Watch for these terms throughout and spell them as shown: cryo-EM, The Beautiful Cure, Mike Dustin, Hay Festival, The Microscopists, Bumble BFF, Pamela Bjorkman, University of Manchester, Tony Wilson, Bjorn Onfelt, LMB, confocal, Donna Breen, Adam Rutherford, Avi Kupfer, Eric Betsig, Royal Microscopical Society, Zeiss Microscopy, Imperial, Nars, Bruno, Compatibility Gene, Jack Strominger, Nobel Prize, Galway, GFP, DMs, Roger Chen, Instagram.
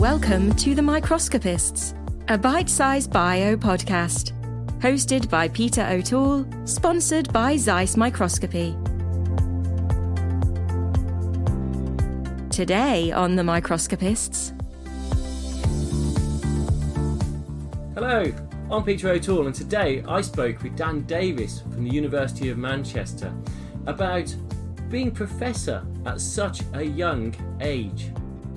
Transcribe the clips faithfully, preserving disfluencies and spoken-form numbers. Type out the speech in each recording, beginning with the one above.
Welcome to The Microscopists, a bite-sized bio podcast, hosted by Peter O'Toole, sponsored by Zeiss Microscopy. Today on The Microscopists. Hello, I'm Peter O'Toole, and today I spoke with Dan Davis from the University of Manchester about being professor at such a young age.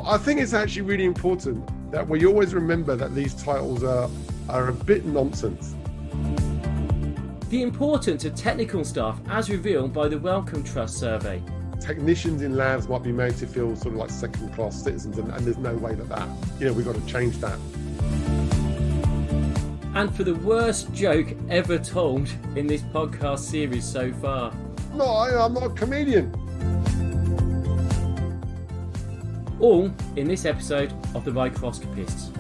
I think it's actually really important that we always remember that these titles are, are a bit nonsense. The importance of technical staff as revealed by the Wellcome Trust survey. Technicians in labs might be made to feel sort of like second-class citizens, and, and there's no way that that, you know, we've got to change that. And for the worst joke ever told in this podcast series so far. No, I, I'm not a comedian. All in this episode of The Microscopists.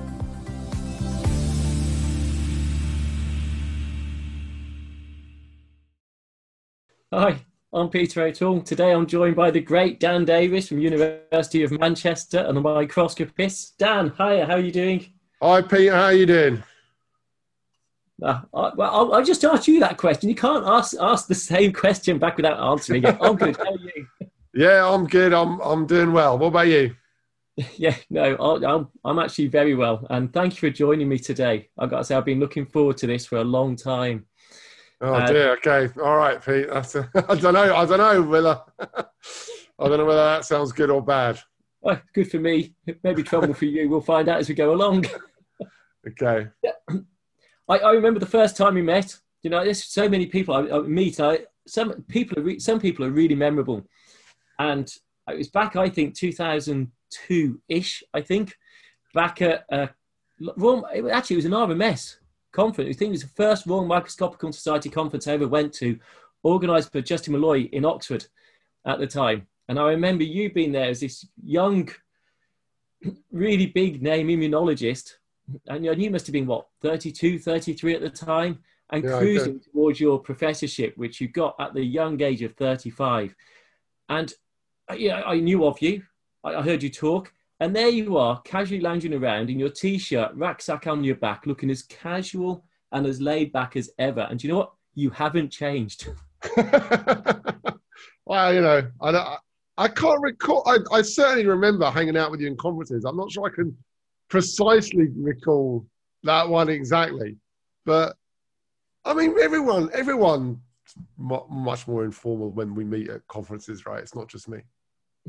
Hi, I'm Peter O'Toole. Today I'm joined by the great Dan Davis from University of Manchester and The Microscopists. Dan, hiya, how are you doing? Hi Peter, how are you doing? Uh, I, well, I'll, I'll just ask you that question. You can't ask ask the same question back without answering it. I'm good, how are you? Yeah, I'm good, I'm I'm doing well. What about you? Yeah, no, I'm I'm actually very well, and thank you for joining me today. I've got to say, I've been looking forward to this for a long time. Oh um, dear. Okay. All right, Pete. That's a, I don't know. I don't know whether I don't know whether that sounds good or bad. Well, good for me. Maybe trouble for you. We'll find out as we go along. Okay. Yeah. I, I remember the first time we met. You know, there's so many people I, I meet. I, some people are re, some people are really memorable, and it was back, I think, two thousand. two-ish, I think, back at uh, Royal, it was, actually it was an R M S conference. I think it was the first Royal Microscopical Society conference I ever went to, organised by Justin Malloy in Oxford at the time. And I remember you being there as this young, really big name immunologist, and you must have been, what, thirty-two, thirty-three at the time, and yeah, cruising towards your professorship, which you got at the young age of thirty-five. And yeah, I knew of you. I heard you talk, and there you are, casually lounging around in your T-shirt, rucksack on your back, looking as casual and as laid back as ever. And do you know what? You haven't changed. Well, you know, I, I can't recall. I, I certainly remember hanging out with you in conferences. I'm not sure I can precisely recall that one exactly. But, I mean, everyone, everyone much more informal when we meet at conferences, right? It's not just me.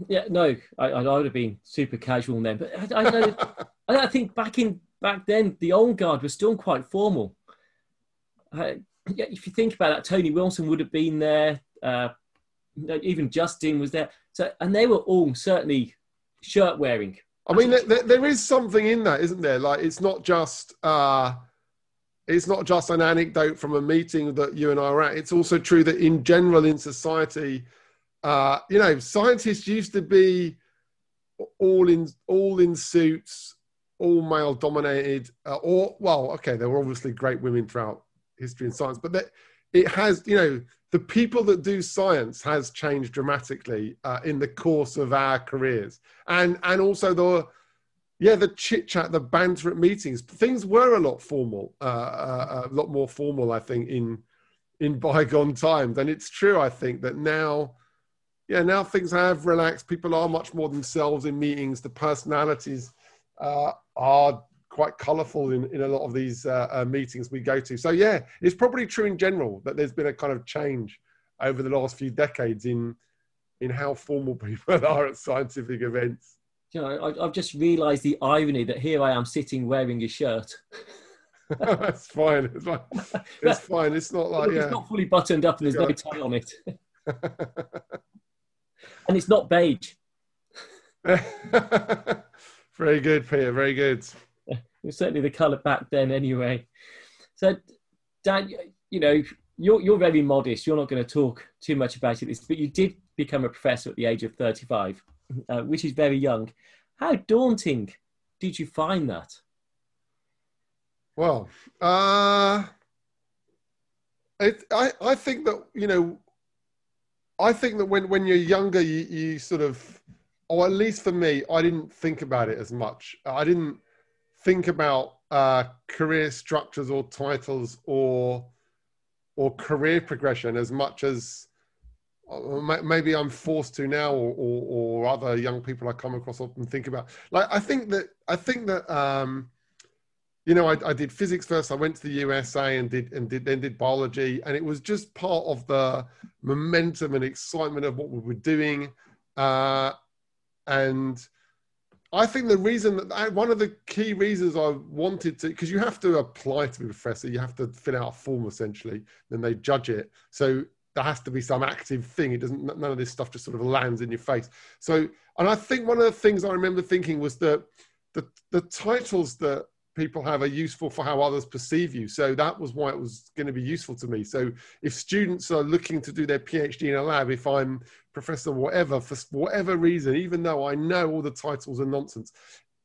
Yeah, no, I, I would have been super casual then. But I, I, I think back in back then, the old guard was still quite formal. Uh, yeah, if you think about that, Tony Wilson would have been there. Uh, even Justin was there. So, and they were all certainly shirt wearing. I mean, there, there is something in that, isn't there? Like, it's not just uh, it's not just an anecdote from a meeting that you and I were at. It's also true that in general in society. Uh, you know, scientists used to be all in all in suits, all male dominated, uh, or, well, okay, there were obviously great women throughout history and science, but that, it has, you know, the people that do science has changed dramatically uh, in the course of our careers. And and also the, yeah, the chit chat, the banter at meetings, things were a lot formal, uh, uh, a lot more formal, I think, in in bygone times. And it's true, I think, that now... Yeah, now things have relaxed. People are much more themselves in meetings. The personalities uh, are quite colourful in, in a lot of these uh, uh, meetings we go to. So, yeah, it's probably true in general that there's been a kind of change over the last few decades in in how formal people are at scientific events. You know, I, I've just realised the irony that here I am sitting wearing a shirt. That's fine. It's fine. It's fine. It's not like, yeah. It's not fully buttoned up and there's no tie on it. And it's not beige. Very good, Peter. Very good. It was certainly the colour back then, anyway. So, Dan, you know, you're you're very modest. You're not going to talk too much about it, but you did become a professor at the age of thirty-five, uh, which is very young. How daunting did you find that? Well, uh, it, I I think that, you know. I think that when, when you're younger, you, you sort of or at least for me, I didn't think about it as much. I didn't think about uh, career structures or titles or or career progression as much as maybe I'm forced to now, or, or, or other young people I come across often think about. Like, I think that, I think that, um, you know, I, I did physics first. I went to the U S A and did, and did, then did biology. And it was just part of the momentum and excitement of what we were doing. Uh, and I think the reason that I, one of the key reasons I wanted to, because you have to apply to be a professor, you have to fill out a form essentially, then they judge it. So there has to be some active thing. It doesn't, none of this stuff just sort of lands in your face. So, and I think one of the things I remember thinking was that the, the titles that people have are useful for how others perceive you. So that was why it was going to be useful to me. So if students are looking to do their PhD in a lab, if I'm Professor whatever, for whatever reason, even though I know all the titles are nonsense,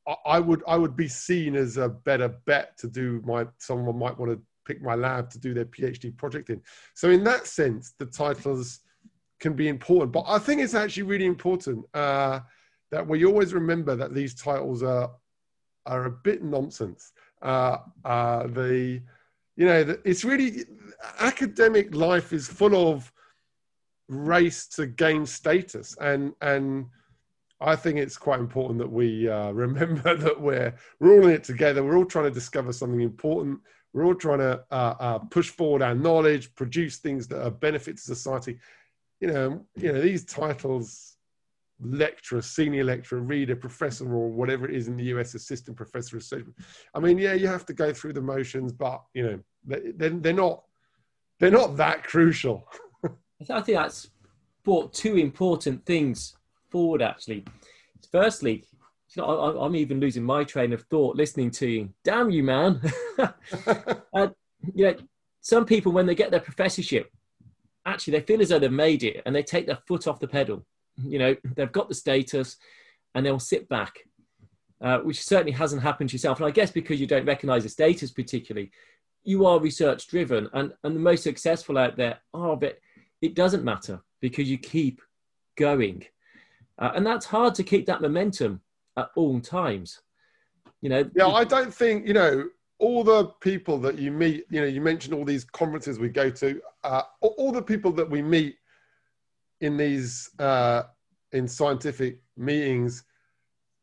I, I would, I would be seen as a better bet to do my, someone might want to pick my lab to do their PhD project in. So in that sense, the titles can be important, but I think it's actually really important uh, that we always remember that these titles are, are a bit nonsense. Uh, uh, the, you know, the, it's really, academic life is full of race to gain status. And, and I think it's quite important that we uh, remember that we're, we're all in it together. We're all trying to discover something important. We're all trying to uh, uh, push forward our knowledge, produce things that are benefit to society. You know, you know, these titles, lecturer, senior lecturer, reader, professor, or whatever it is in the U S, assistant professor, associate. I mean, yeah, you have to go through the motions, but you know, they're, they're not, they're not that crucial. I think that's brought two important things forward, actually. Firstly, you know, I'm even losing my train of thought listening to you. Damn you, man. And, you know, some people, when they get their professorship, actually they feel as though they've made it and they take their foot off the pedal. You know, they've got the status and they'll sit back, uh, which certainly hasn't happened to yourself. And I guess because you don't recognize the status particularly, you are research driven, and, and the most successful out there are, but it doesn't matter because you keep going. Uh, and that's hard to keep that momentum at all times, you know. Yeah, I don't think, you know, all the people that you meet, you know, you mentioned all these conferences we go to, uh, all the people that we meet in these, uh, in scientific meetings,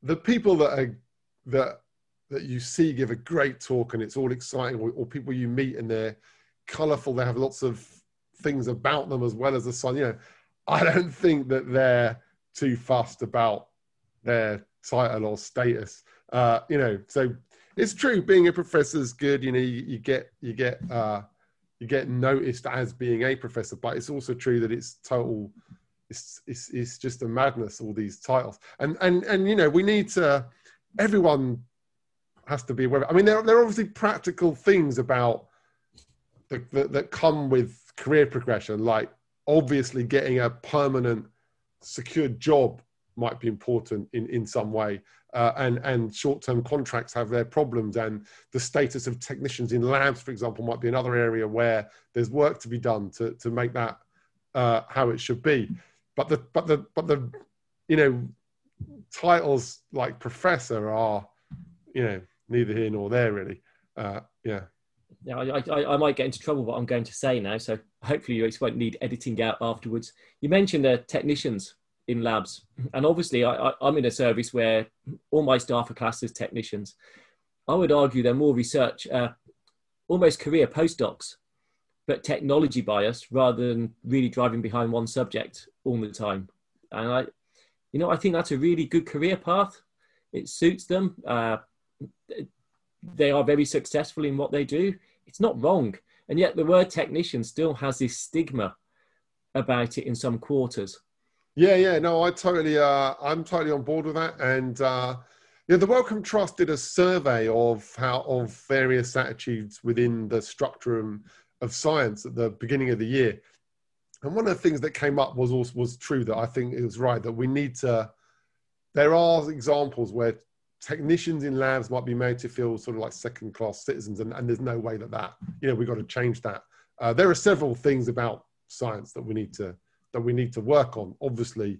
the people that are, that, that you see give a great talk and it's all exciting, or, or people you meet and they're colorful, they have lots of things about them as well as the sun, you know, I don't think that they're too fussed about their title or status, uh, you know. So it's true, being a professor is good, you know, you, you get, you get, uh, you get noticed as being a professor, but it's also true that it's total, it's, it's, it's just a madness, all these titles. And, and, and, you know, we need to, everyone has to be aware of it. I mean, there, there are obviously practical things about the, the, that come with career progression, like obviously getting a permanent secured job might be important in, in some way. Uh, and, and short-term contracts have their problems, and the status of technicians in labs, for example, might be another area where there's work to be done to, to make that uh, how it should be. But the, but the, but the, you know, titles like professor are, you know, neither here nor there really. Uh, yeah. Yeah, I, I, I might get into trouble with what I'm going to say now, so hopefully you won't need editing out afterwards. You mentioned the technicians in labs, and obviously I, I, I'm in a service where all my staff are classed as technicians. I would argue they're more research, uh, almost career postdocs, but technology biased rather than really driving behind one subject all the time. And I, you know, I think that's a really good career path. It suits them. Uh, they are very successful in what they do. It's not wrong. And yet the word technician still has this stigma about it in some quarters. Yeah, yeah, no, I totally, uh, I'm totally on board with that. And uh, you know, the Wellcome Trust did a survey of how of various attitudes within the structure of science at the beginning of the year. And one of the things that came up was also, was true that I think it was right that we need to. There are examples where technicians in labs might be made to feel sort of like second-class citizens, and, and there's no way that that, you know, we've got to change that. Uh, there are several things about science that we need to. that we need to work on. Obviously,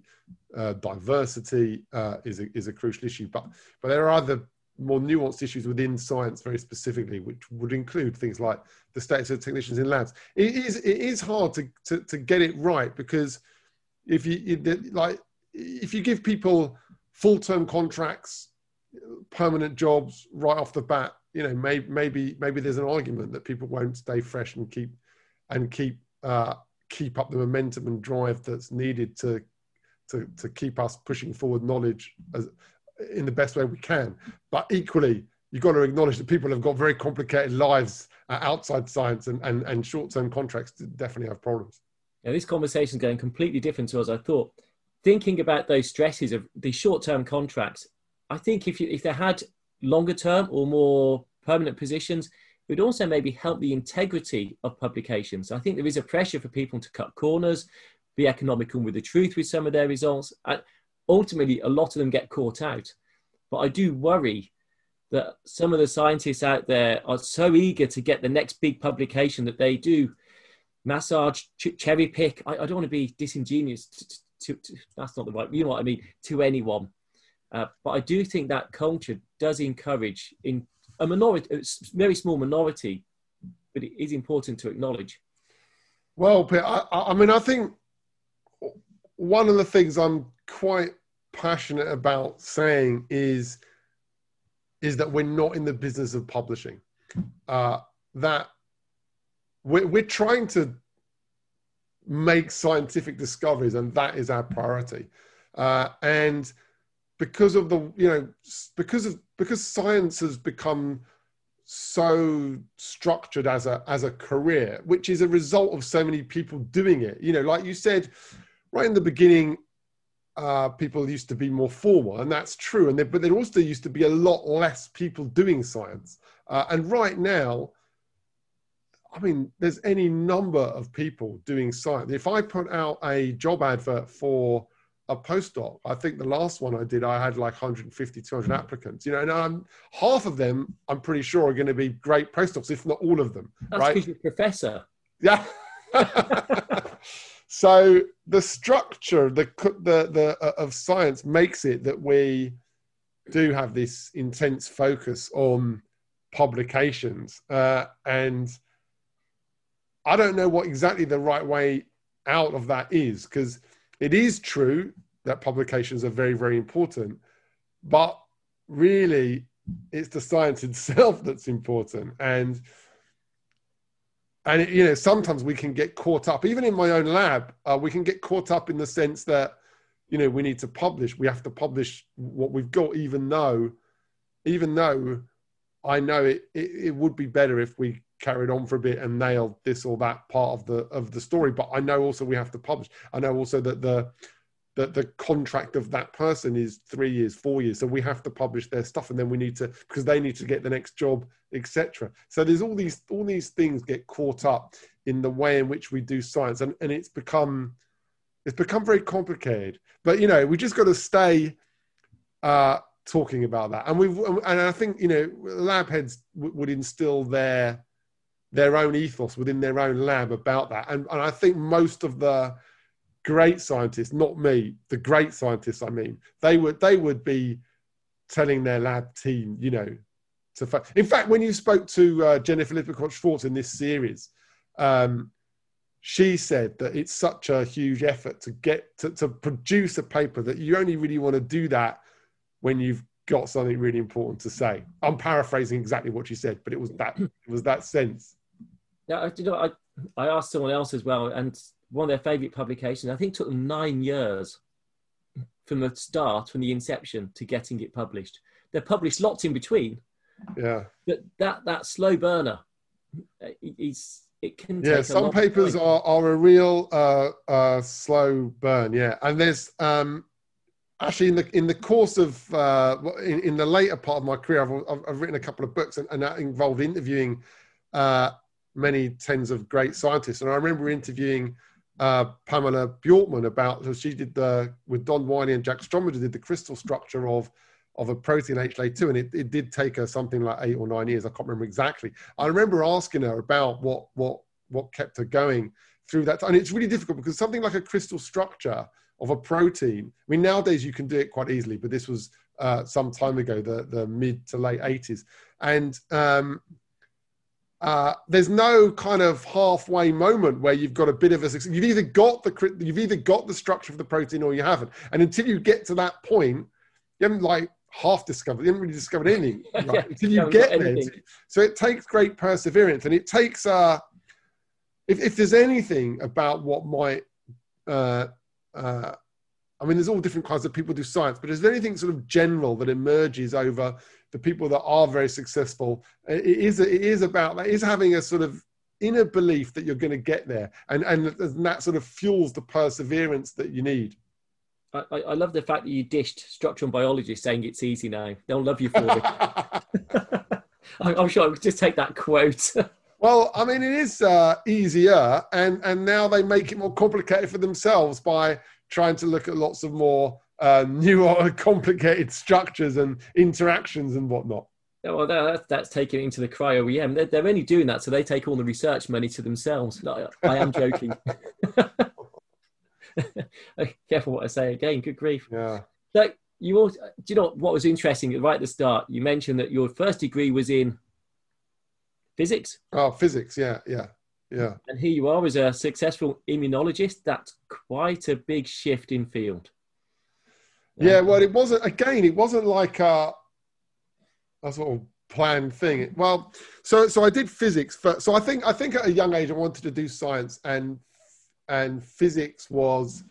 uh, diversity uh, is, a, is a crucial issue, but, but there are other more nuanced issues within science very specifically, which would include things like the status of technicians in labs. It is, it is hard to, to, to get it right, because if you, it, like, if you give people full-term contracts, permanent jobs right off the bat, you know, may, maybe maybe there's an argument that people won't stay fresh and keep and keep uh, keep up the momentum and drive that's needed to to, to keep us pushing forward knowledge as, in the best way we can. But equally, you've got to acknowledge that people have got very complicated lives outside science, and, and, and short-term contracts definitely have problems. Now, this conversation's going completely different to as I thought. Thinking about those stresses of the short-term contracts, I think if you, if they had longer-term or more permanent positions, it would also maybe help the integrity of publications. I think there is a pressure for people to cut corners, be economical with the truth with some of their results. And ultimately, a lot of them get caught out. But I do worry that some of the scientists out there are so eager to get the next big publication that they do massage, ch cherry pick. I, I don't want to be disingenuous. To, To, to, that's not the right, you know what I mean, to anyone. Uh, but I do think that culture does encourage in a minority, a very small minority, but it is important to acknowledge. Well, Peter, I, I mean, I think one of the things I'm quite passionate about saying is, is that we're not in the business of publishing. Uh, that we're, we're trying to make scientific discoveries, and that is our priority. Uh, and because of the, you know, because of because science has become so structured as a as a career, which is a result of so many people doing it. You know, like you said, right in the beginning, uh, people used to be more formal, and that's true. And there, but there also used to be a lot less people doing science. Uh, and right now, I mean, there's any number of people doing science. If I put out a job advert for a postdoc, I think the last one I did, I had like a hundred and fifty, two hundred applicants, you know, and I'm, half of them, I'm pretty sure, are going to be great postdocs, if not all of them. That's right? Because you're a professor. Yeah. So the structure the, the, the, uh, of science makes it that we do have this intense focus on publications, uh, and I don't know what exactly the right way out of that is, because it is true that publications are very, very important, but really it's the science itself that's important. And, and it, you know, sometimes we can get caught up, even in my own lab, uh, we can get caught up in the sense that, you know, we need to publish, we have to publish what we've got, even though, even though I know it, it, it would be better if we carried on for a bit and nailed this or that part of the of the story. But I know also we have to publish. I know also that the that the contract of that person is three years, four years. So we have to publish their stuff, and then we need to, because they need to get the next job, et cetera. So there's all these all these things get caught up in the way in which we do science, and, and it's become it's become very complicated. But you know, we just got to stay uh, talking about that. And we and I think, you know, lab heads would instill their their own ethos within their own lab about that. And, and I think most of the great scientists, not me, the great scientists, I mean, they would, they would be telling their lab team, you know, to, in fact, when you spoke to uh, Jennifer Lippincott Schwartz in this series, um, she said that it's such a huge effort to get to, to produce a paper that you only really want to do that when you've got something really important to say. I'm paraphrasing exactly what she said, but it was that, it was that sense. Now, you know, I, I asked someone else as well, and one of their favourite publications, I think it took them nine years from the start, from the inception, to getting it published. They've published lots in between. Yeah. But that, that slow burner, is, it can take a long time. Yeah, some papers are, are a real uh, uh, slow burn, yeah. And there's... Um, Actually, in the in the course of uh, in, in the later part of my career, I've, I've written a couple of books, and, and that involved interviewing uh, many tens of great scientists. And I remember interviewing uh, Pamela Bjorkman about, so she did the, with Don Wiley and Jack Strominger, did the crystal structure of of a protein H L A two, and it, it did take her something like eight or nine years. I can't remember exactly. I remember asking her about what what what kept her going through that. And it's really difficult because something like a crystal structure of a protein, I mean, nowadays you can do it quite easily, but this was uh, some time ago, the, the mid to late eighties. And um, uh, there's no kind of halfway moment where you've got a bit of a success. You've either got the, you've either got the structure of the protein or you haven't. And until you get to that point, you haven't like half discovered, you haven't really discovered anything, right? yeah, until you get there. So it takes great perseverance, and it takes uh, If, if there's anything about what might, uh, uh, I mean, there's all different kinds of people do science, but is there anything sort of general that emerges over the people that are very successful? It is, it is about, it is having a sort of inner belief that you're going to get there. And, and that sort of fuels the perseverance that you need. I, I love the fact that you dished structural biology saying it's easy now. They'll love you for it. I'm sure I would just take that quote. Well, I mean, it is uh, easier, and, and now they make it more complicated for themselves by trying to look at lots of more uh, newer, complicated structures and interactions and whatnot. Yeah, well, that, that's taken into the cryo-E M. They're, they're only doing that so they take all the research money to themselves. No, I am joking. Careful what I say again. Good grief. Yeah. So you also, do you know what was interesting right at the start? You mentioned that your first degree was in physics. Oh, physics. Yeah, yeah, yeah. And here you are as a successful immunologist. That's quite a big shift in field. Yeah, yeah well, it wasn't, again, it wasn't like a, a sort of planned thing. It, well, so so I did physics. For, so I think I think at a young age, I wanted to do science, and and physics was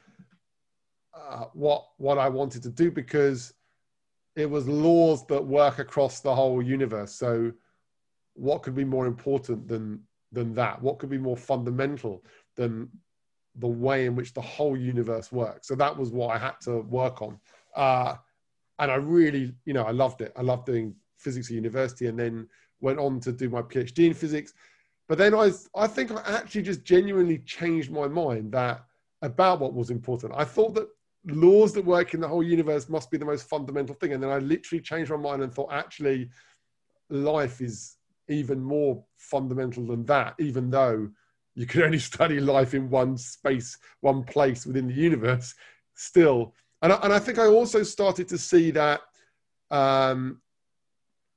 uh, what what I wanted to do because it was laws that work across the whole universe. So what could be more important than than that? What could be more fundamental than the way in which the whole universe works? So that was what I had to work on. Uh, and I really, you know, I loved it. I loved doing physics at university and then went on to do my PhD in physics. But then I, I think I actually just genuinely changed my mind that about what was important. I thought that laws that work in the whole universe must be the most fundamental thing. And then I literally changed my mind and thought, actually, life is even more fundamental than that, even though you could only study life in one space, one place within the universe still. And I, and I think I also started to see that um,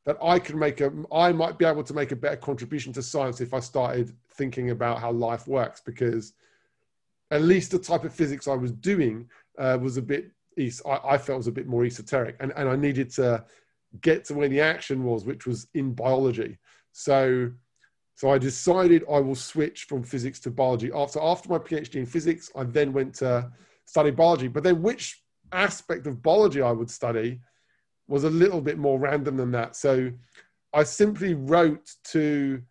that I could make a, I might be able to make a better contribution to science if I started thinking about how life works, because at least the type of physics I was doing uh, was a bit, I, I felt was a bit more esoteric, and, and I needed to get to where the action was, which was in biology. So, so I decided I will switch from physics to biology. After after my PhD in physics, I then went to study biology. But then which aspect of biology I would study was a little bit more random than that. So I simply wrote to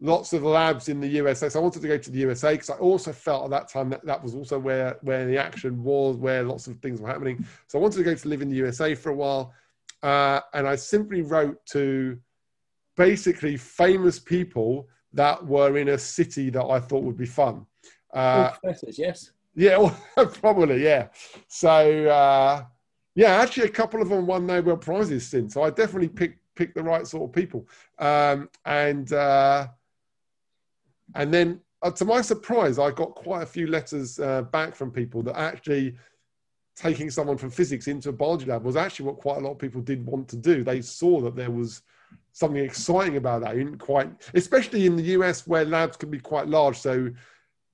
lots of labs in the U S A. So I wanted to go to the U S A because I also felt at that time that that was also where, where the action was, where lots of things were happening. So I wanted to go to live in the U S A for a while. Uh, and I simply wrote to basically famous people that were in a city that I thought would be fun. Uh, oh, professors, yes. Yeah, well, probably, yeah. So, uh, yeah, actually a couple of them won Nobel Prizes since. So I definitely picked picked the right sort of people. Um, and uh, and then, uh, to my surprise, I got quite a few letters uh, back from people that actually taking someone from physics into a biology lab was actually what quite a lot of people did want to do. They saw that there was something exciting about that. You didn't quite, especially in the U S where labs can be quite large. So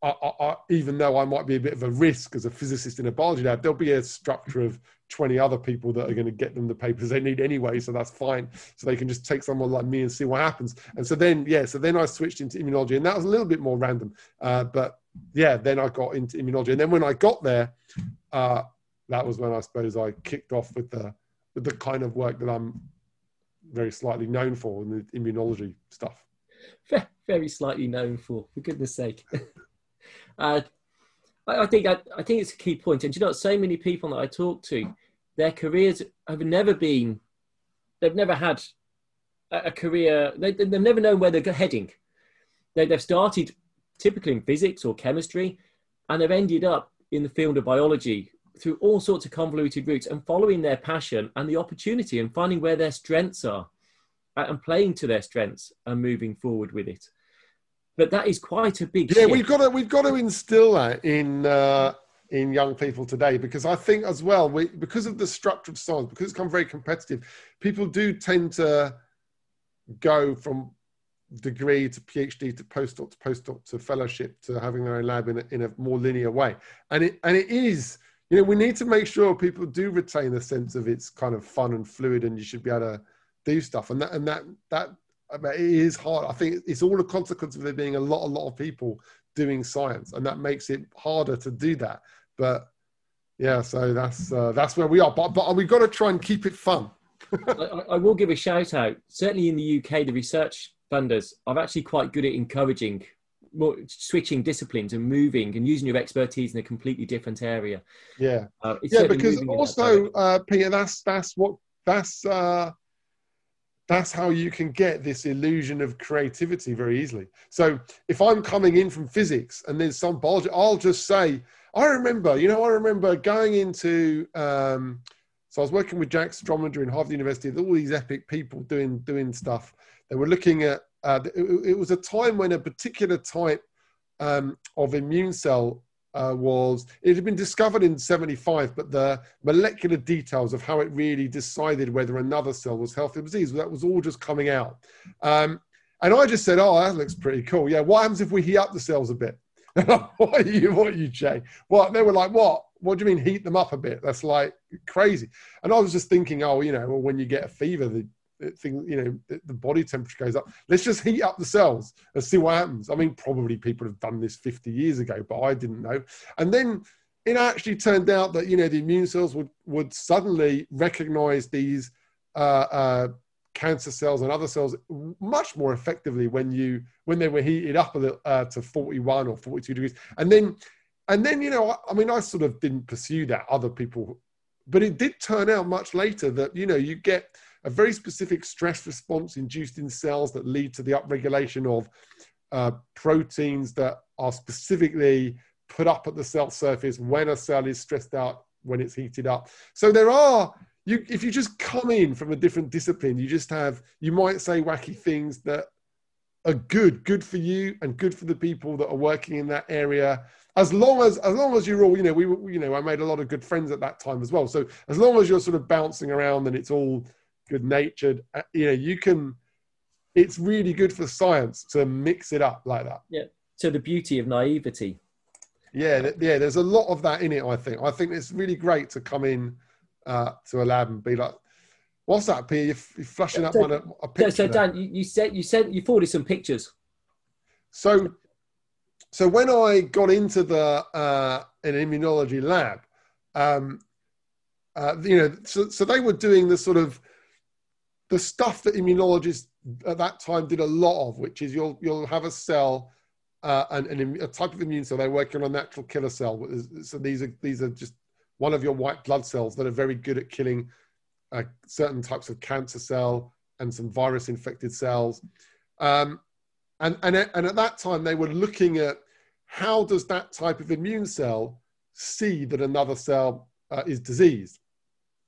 I, I, I, even though I might be a bit of a risk as a physicist in a biology lab, there'll be a structure of twenty other people that are going to get them the papers they need anyway. So that's fine. So they can just take someone like me and see what happens. And so then, yeah, so then I switched into immunology, and that was a little bit more random. Uh, but yeah, then I got into immunology. And then when I got there, uh, that was when I suppose I kicked off with the with the kind of work that I'm very slightly known for, in the immunology stuff. Very slightly known for, for goodness sake. uh, I, I think I, I think it's a key point. And do you know, so many people that I talk to, their careers have never been, they've never had a, a career, they, they've never known where they're heading. They, they've started typically in physics or chemistry, and they've ended up in the field of biology through all sorts of convoluted routes, and following their passion and the opportunity and finding where their strengths are and playing to their strengths and moving forward with it. But that is quite a big yeah shift. we've got to we've got to instill that in uh in young people today, because I think as well, we, because of the structure of science, because it's become very competitive, people do tend to go from degree to PhD to postdoc to postdoc to fellowship to having their own lab in a, in a more linear way. And it and it is, you know, we need to make sure people do retain the sense of it's kind of fun and fluid, and you should be able to do stuff. And that and that that I mean, it is hard. I think it's all a consequence of there being a lot a lot of people doing science, and that makes it harder to do that. But yeah, so that's uh, that's where we are. But but we've got to try and keep it fun. I, I will give a shout out. Certainly in the U K, the research funders are actually quite good at encouraging, more, switching disciplines and moving and using your expertise in a completely different area. Yeah, uh, yeah. Because also, uh, Peter, that's that's what that's uh, that's how you can get this illusion of creativity very easily. So if I'm coming in from physics and there's some biology, I'll just say. I remember, you know, I remember going into, um, so I was working with Jack Strominger in Harvard University, with all these epic people doing doing stuff. They were looking at, uh, it, it was a time when a particular type um, of immune cell uh, was, it had been discovered in seventy-five, but the molecular details of how it really decided whether another cell was healthy or disease, that was all just coming out. Um, and I just said, oh, that looks pretty cool. Yeah, what happens if we heat up the cells a bit? What are you, what are you, Jay? What? They were like, what? What do you mean heat them up a bit? That's like crazy. And I was just thinking, oh, you know, well, when you get a fever, the, the thing, you know, the, the body temperature goes up. Let's just heat up the cells and see what happens. I mean, probably people have done this fifty years ago, but I didn't know. And then it actually turned out that, you know, the immune cells would, would suddenly recognize these uh, uh, cancer cells and other cells much more effectively when you when they were heated up a little, uh, to forty-one or forty-two degrees. And then, and then you know, I, I mean, I sort of didn't pursue that. Other people, but it did turn out much later that you know you get a very specific stress response induced in cells that lead to the upregulation of uh, proteins that are specifically put up at the cell surface when a cell is stressed out when it's heated up. So there are. You, if you just come in from a different discipline, you just have, you might say wacky things that are good, good for you and good for the people that are working in that area. As long as, as long as you're all, you know, we, you know, I made a lot of good friends at that time as well. So as long as you're sort of bouncing around and it's all good natured, you know, you can, it's really good for science to mix it up like that. Yeah. So the beauty of naivety. Yeah. Yeah. There's a lot of that in it. I think, I think it's really great to come in Uh, to a lab and be like, "What's that, Peter? You're, you're flushing up so, on a, a picture." So, so Dan, you, you said you said you forwarded some pictures. So, so when I got into the uh, an immunology lab, um, uh, you know, so, so they were doing the sort of the stuff that immunologists at that time did a lot of, which is you'll you'll have a cell. Uh, and, and a type of immune cell. They're working on a natural killer cell. So these are these are just one of your white blood cells that are very good at killing uh, certain types of cancer cell and some virus infected cells. Um, and, and, and at that time they were looking at how does that type of immune cell see that another cell uh, is diseased.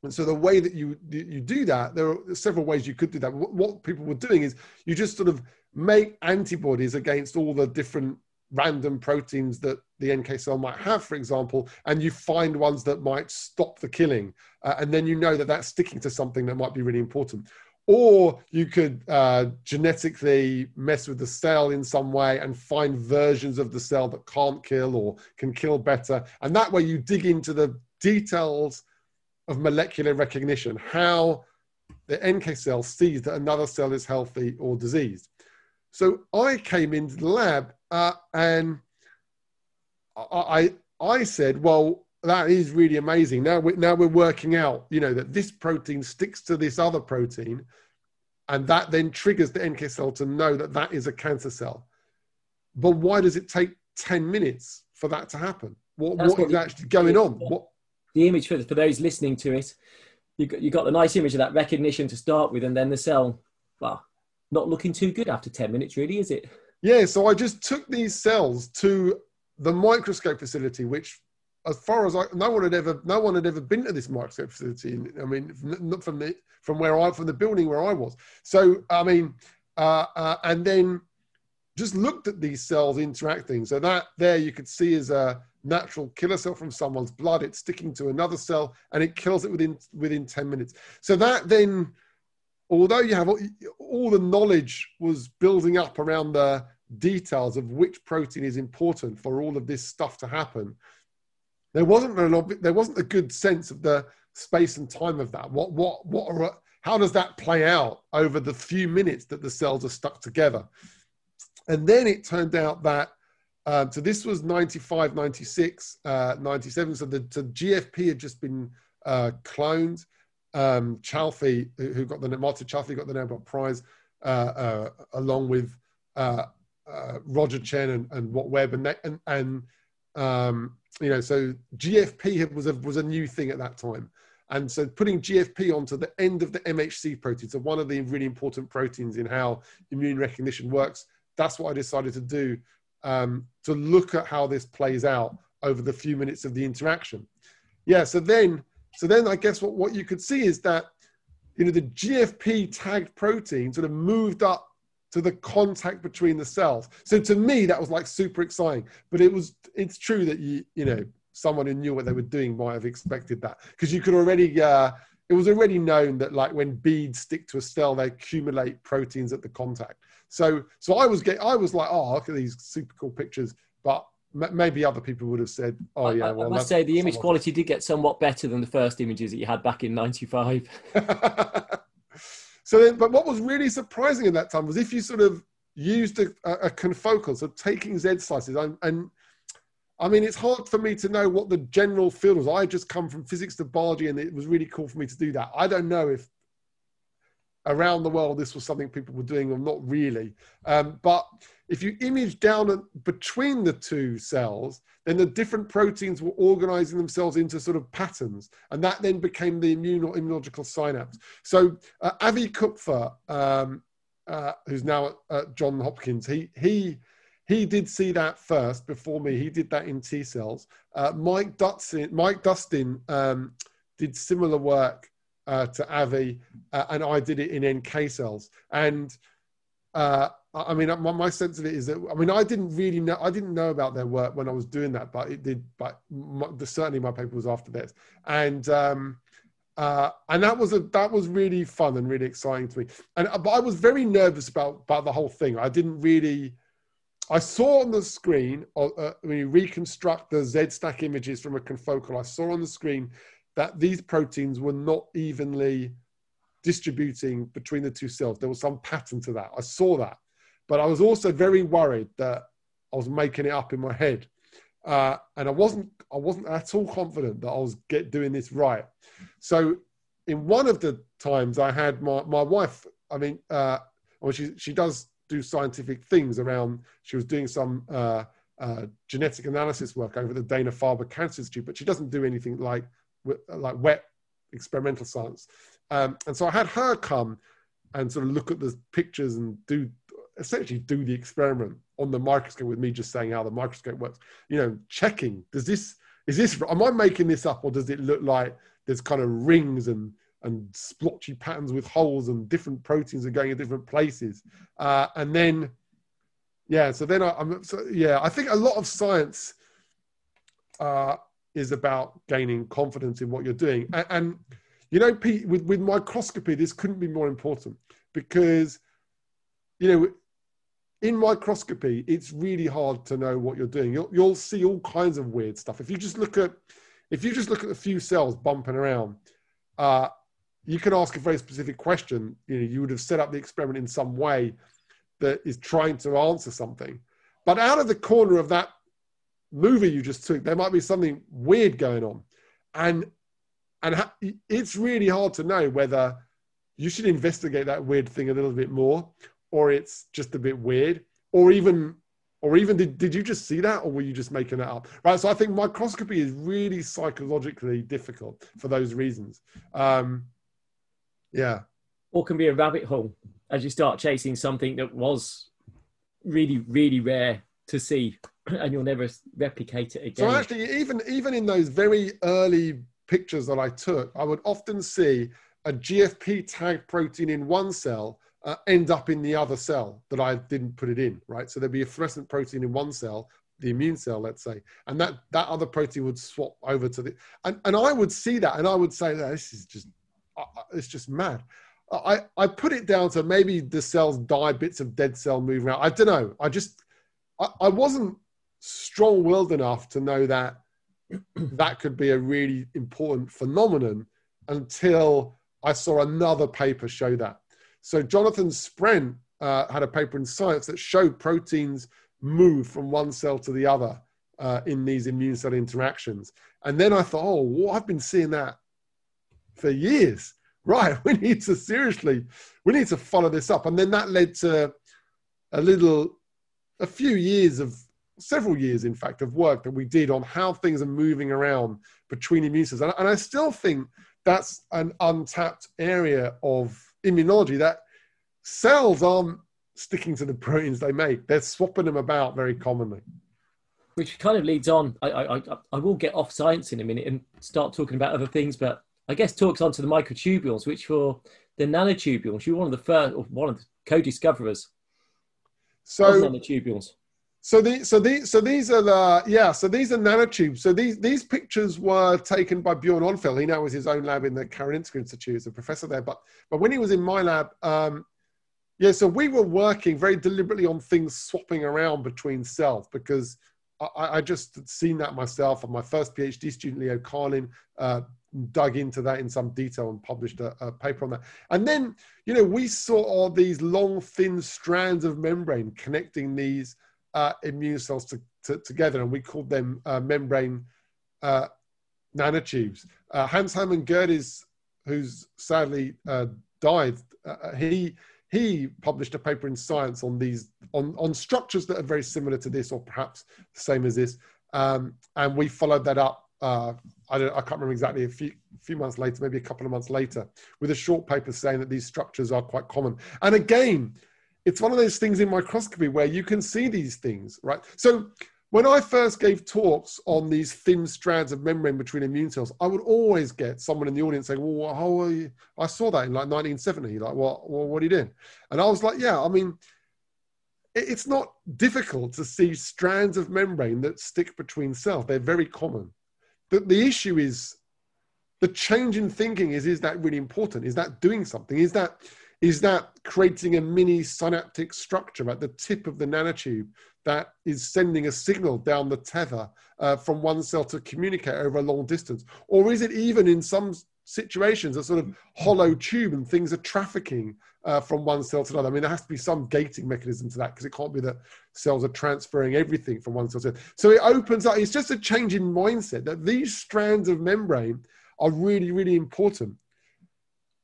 And so the way that you, you do that, there are several ways you could do that. What, what people were doing is you just sort of make antibodies against all the different random proteins that the N K cell might have, for example, and you find ones that might stop the killing. Uh, and then you know that that's sticking to something that might be really important. Or you could uh, genetically mess with the cell in some way and find versions of the cell that can't kill or can kill better. And that way you dig into the details of molecular recognition, how the N K cell sees that another cell is healthy or diseased. So I came into the lab uh, and I I said, well, that is really amazing. Now we're, now we're working out, you know, that this protein sticks to this other protein and that then triggers the N K cell to know that that is a cancer cell. But why does it take ten minutes for that to happen? What, what, what is the, actually going on? The, what? the image for, for those listening to it, you got, you got the nice image of that recognition to start with and then the cell, well, not looking too good after ten minutes, really, is it? Yeah, so I just took these cells to the microscope facility, which, as far as I, no one had ever, no one had ever been to this microscope facility. I mean, not from the, from where I, from the building where I was. So, I mean, uh, uh, and then just looked at these cells interacting. So that there you could see is a natural killer cell from someone's blood. It's sticking to another cell and it kills it within, within ten minutes. So that then, although you have all, all the knowledge was building up around the details of which protein is important for all of this stuff to happen, there wasn't an ob- there wasn't a good sense of the space and time of that. What, what, what are, how does that play out over the few minutes that the cells are stuck together? And then it turned out that, um, so this was ninety-five, ninety-six, ninety-seven. So the so G F P had just been uh, cloned. Um, Chalfie, who got the, Martin Chalfie got the Nobel Prize, uh, uh, along with uh, uh, Roger Chen and, and Watt Webb. And, and, and um, you know, so G F P was a, was a new thing at that time. And so putting G F P onto the end of the M H C protein, so one of the really important proteins in how immune recognition works, that's what I decided to do, um, to look at how this plays out over the few minutes of the interaction. Yeah, so then, so then I guess what, what you could see is that, you know, the G F P tagged protein sort of moved up to the contact between the cells. So to me, that was like super exciting, but it was, it's true that you, you know, someone who knew what they were doing might have expected that, because you could already, uh, it was already known that like when beads stick to a cell, they accumulate proteins at the contact. So, so I was get, I was like, oh, look at these super cool pictures. But m maybe other people would have said, oh yeah. I, I well, must say the image quality did get somewhat better than the first images that you had back in ninety-five. So then, but what was really surprising at that time was if you sort of used a, a, a confocal, so taking Z slices, and, and I mean, it's hard for me to know what the general field was. I had just come from physics to biology and it was really cool for me to do that. I don't know if around the world this was something people were doing or not really. Um, but if you image down between the two cells, then the different proteins were organizing themselves into sort of patterns. And that then became the immune or immunological synapse. So uh, Avi Kupfer, um, uh, who's now at, at John Hopkins, he, he, He did see that first before me. He did that in T cells. Uh, Mike Dustin, Mike Dustin um, did similar work uh, to Avi, uh, and I did it in N K cells. And uh, I mean, my, my sense of it is that, I mean, I didn't really know, I didn't know about their work when I was doing that, but it did, but my, the, certainly my paper was after this. And um, uh, and that was a, that was really fun and really exciting to me. And but I was very nervous about, about the whole thing. I didn't really, I saw on the screen, uh, when you reconstruct the Z-stack images from a confocal, I saw on the screen that these proteins were not evenly distributing between the two cells. There was some pattern to that. I saw that. But I was also very worried that I was making it up in my head. Uh, and I wasn't, I wasn't at all confident that I was get, doing this right. So in one of the times I had my, my wife, I mean, uh, well, she, she does... do scientific things around, she was doing some uh, uh, genetic analysis work over at the Dana-Farber Cancer Institute, but she doesn't do anything like, like wet experimental science. Um, and so I had her come and sort of look at the pictures and do, essentially do the experiment on the microscope with me just saying how the microscope works, you know, checking, does this, is this, am I making this up or does it look like there's kind of rings and and splotchy patterns with holes and different proteins are going in different places. Uh, and then, yeah, so then I, I'm, so yeah, I think a lot of science uh, is about gaining confidence in what you're doing. And, and you know, Pete, with, with microscopy, this couldn't be more important because, you know, in microscopy, it's really hard to know what you're doing. You'll, you'll see all kinds of weird stuff. If you just look at, if you just look at a few cells bumping around, uh, you can ask a very specific question. You know, you would have set up the experiment in some way that is trying to answer something. But out of the corner of that movie you just took, there might be something weird going on. And and ha it's really hard to know whether you should investigate that weird thing a little bit more, or it's just a bit weird, or even, or even did, did you just see that, or were you just making that up? Right, so I think microscopy is really psychologically difficult for those reasons. Um, Yeah. Or can be a rabbit hole as you start chasing something that was really, really rare to see and you'll never replicate it again. So actually, even, even in those very early pictures that I took, I would often see a G F P tag protein in one cell uh, end up in the other cell that I didn't put it in, right? So there'd be a fluorescent protein in one cell, the immune cell, let's say, and that, that other protein would swap over to the, and, and I would see that and I would say, no, this is just, uh, it's just mad. I, I put it down to maybe the cells die, bits of dead cell moving out. I don't know. I just, I, I wasn't strong-willed enough to know that that could be a really important phenomenon until I saw another paper show that. So Jonathan Sprent uh, had a paper in Science that showed proteins move from one cell to the other uh, in these immune cell interactions. And then I thought, oh, well, I've been seeing that for years. Right, we need to seriously, we need to follow this up. And then that led to a little, a few years of, several years, in fact, of work that we did on how things are moving around between immune cells. And, and I still think that's an untapped area of immunology, that cells aren't sticking to the proteins they make. They're swapping them about very commonly. Which kind of leads on, I, I, I will get off science in a minute and start talking about other things, but I guess talks onto the microtubules, which were the nanotubules. You were one of the first, or one of the co-discoverers. So nanotubules. So the, so the, so these are the yeah. So these are nanotubes. So these these pictures were taken by Bjorn Onfelt. He now has his own lab in the Karolinska Institute. He's a professor there. But but when he was in my lab, um, yeah. So we were working very deliberately on things swapping around between cells because I, I just had seen that myself. And my first PhD student, Leo Carlin, uh, dug into that in some detail and published a, a paper on that. And then, you know, we saw all these long, thin strands of membrane connecting these uh, immune cells to, to, together, and we called them uh, membrane uh, nanotubes. Uh, Hans Hermann Gödes, who's sadly uh, died, uh, he he published a paper in Science on these on, on structures that are very similar to this, or perhaps the same as this. Um, and we followed that up. Uh, I, don't, I can't remember exactly, a few, few months later, maybe a couple of months later, with a short paper saying that these structures are quite common. And again, it's one of those things in microscopy where you can see these things, right? So when I first gave talks on these thin strands of membrane between immune cells, I would always get someone in the audience saying, well, how are you? I saw that in like nineteen seventy, like, well, well what are you doing? And I was like, yeah, I mean, it, it's not difficult to see strands of membrane that stick between cells. They're very common. The, the issue is, the change in thinking is, is that really important? Is that doing something? Is that, is that creating a mini synaptic structure at the tip of the nanotube that is sending a signal down the tether uh, from one cell to communicate over a long distance? Or is it even in some situations a sort of hollow tube and things are trafficking uh, from one cell to another? I mean, there has to be some gating mechanism to that because it can't be that cells are transferring everything from one cell to another. So it opens up, it's just a change in mindset that these strands of membrane are really, really important.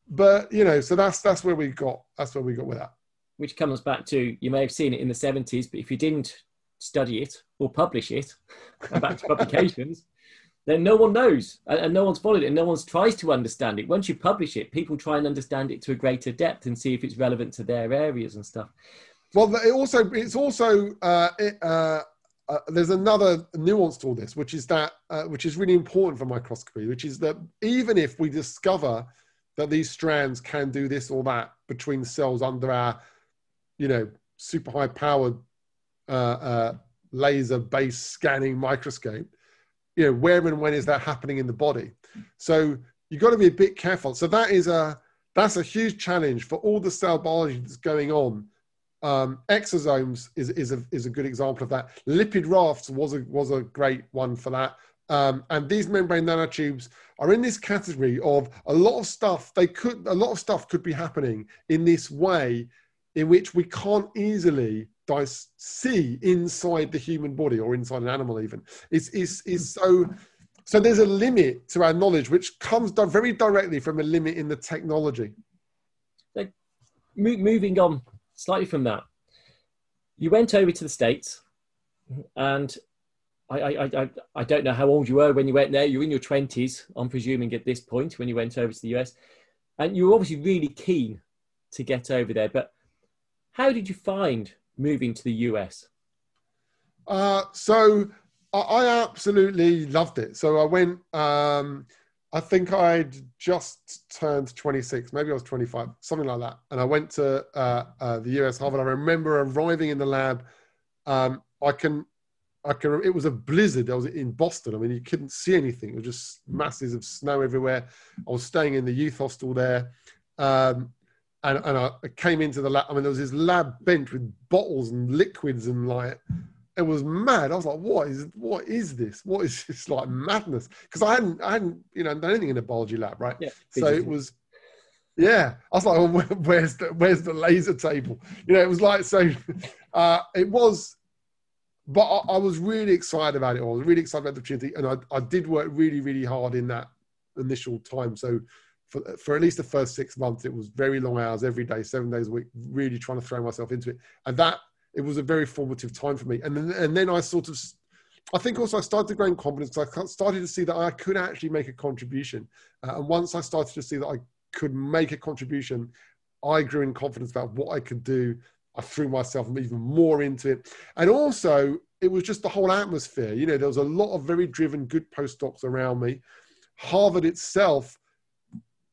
But, you know, so that's that's where we got, that's where we got with that. Which comes back to, you may have seen it in the seventies, but if you didn't study it or publish it, back to publications, then no one knows and no one's followed it and no one tries to understand it. Once you publish it, people try and understand it to a greater depth and see if it's relevant to their areas and stuff. Well, it also, it's also, uh, it, uh, uh, there's another nuance to all this, which is that, uh, which is really important for microscopy, which is that even if we discover that these strands can do this or that between cells under our, you know, super high powered uh, uh, laser-based scanning microscope, you know, where and when is that happening in the body? So you've got to be a bit careful. So that is a, that's a huge challenge for all the cell biology that's going on. Um, exosomes is, is, a, is a good example of that. Lipid rafts was a, was a great one for that. Um, and these membrane nanotubes are in this category of a lot of stuff. They could, a lot of stuff could be happening in this way in which we can't easily see inside the human body or inside an animal even. It's, it's, it's so, so there's a limit to our knowledge, which comes very directly from a limit in the technology. So, moving on slightly from that, you went over to the States, and I, I, I, I don't know how old you were when you went there. You were in your twenties, I'm presuming, at this point when you went over to the U S, and you were obviously really keen to get over there. But how did you find moving to the U S? Uh, so I, I absolutely loved it. So I went, um, I think I'd just turned twenty-six, maybe I was twenty-five, something like that. And I went to uh, uh, the U S Harvard. I remember arriving in the lab. Um, I can, I can, it was a blizzard. I was in Boston. I mean, you couldn't see anything. It was just masses of snow everywhere. I was staying in the youth hostel there. Um, and, and I came into the lab. I mean, there was this lab bench with bottles and liquids and like, it was mad. I was like, what is, what is this? What is this, like, madness? Because I hadn't, I hadn't, you know, done anything in a biology lab, right? Yeah, so it was, yeah. I was like, well, where's the, where's the laser table? You know, it was like, so uh, it was, but I, I was really excited about it all. I was really excited about the opportunity. And I, I did work really, really hard in that initial time. So for, for at least the first six months, it was very long hours every day, seven days a week, really trying to throw myself into it. And that, it was a very formative time for me. And then, and then I sort of, I think also I started to gain confidence. I started to see that I could actually make a contribution. Uh, and once I started to see that I could make a contribution, I grew in confidence about what I could do. I threw myself even more into it. And also it was just the whole atmosphere. You know, there was a lot of very driven, good postdocs around me. Harvard itself,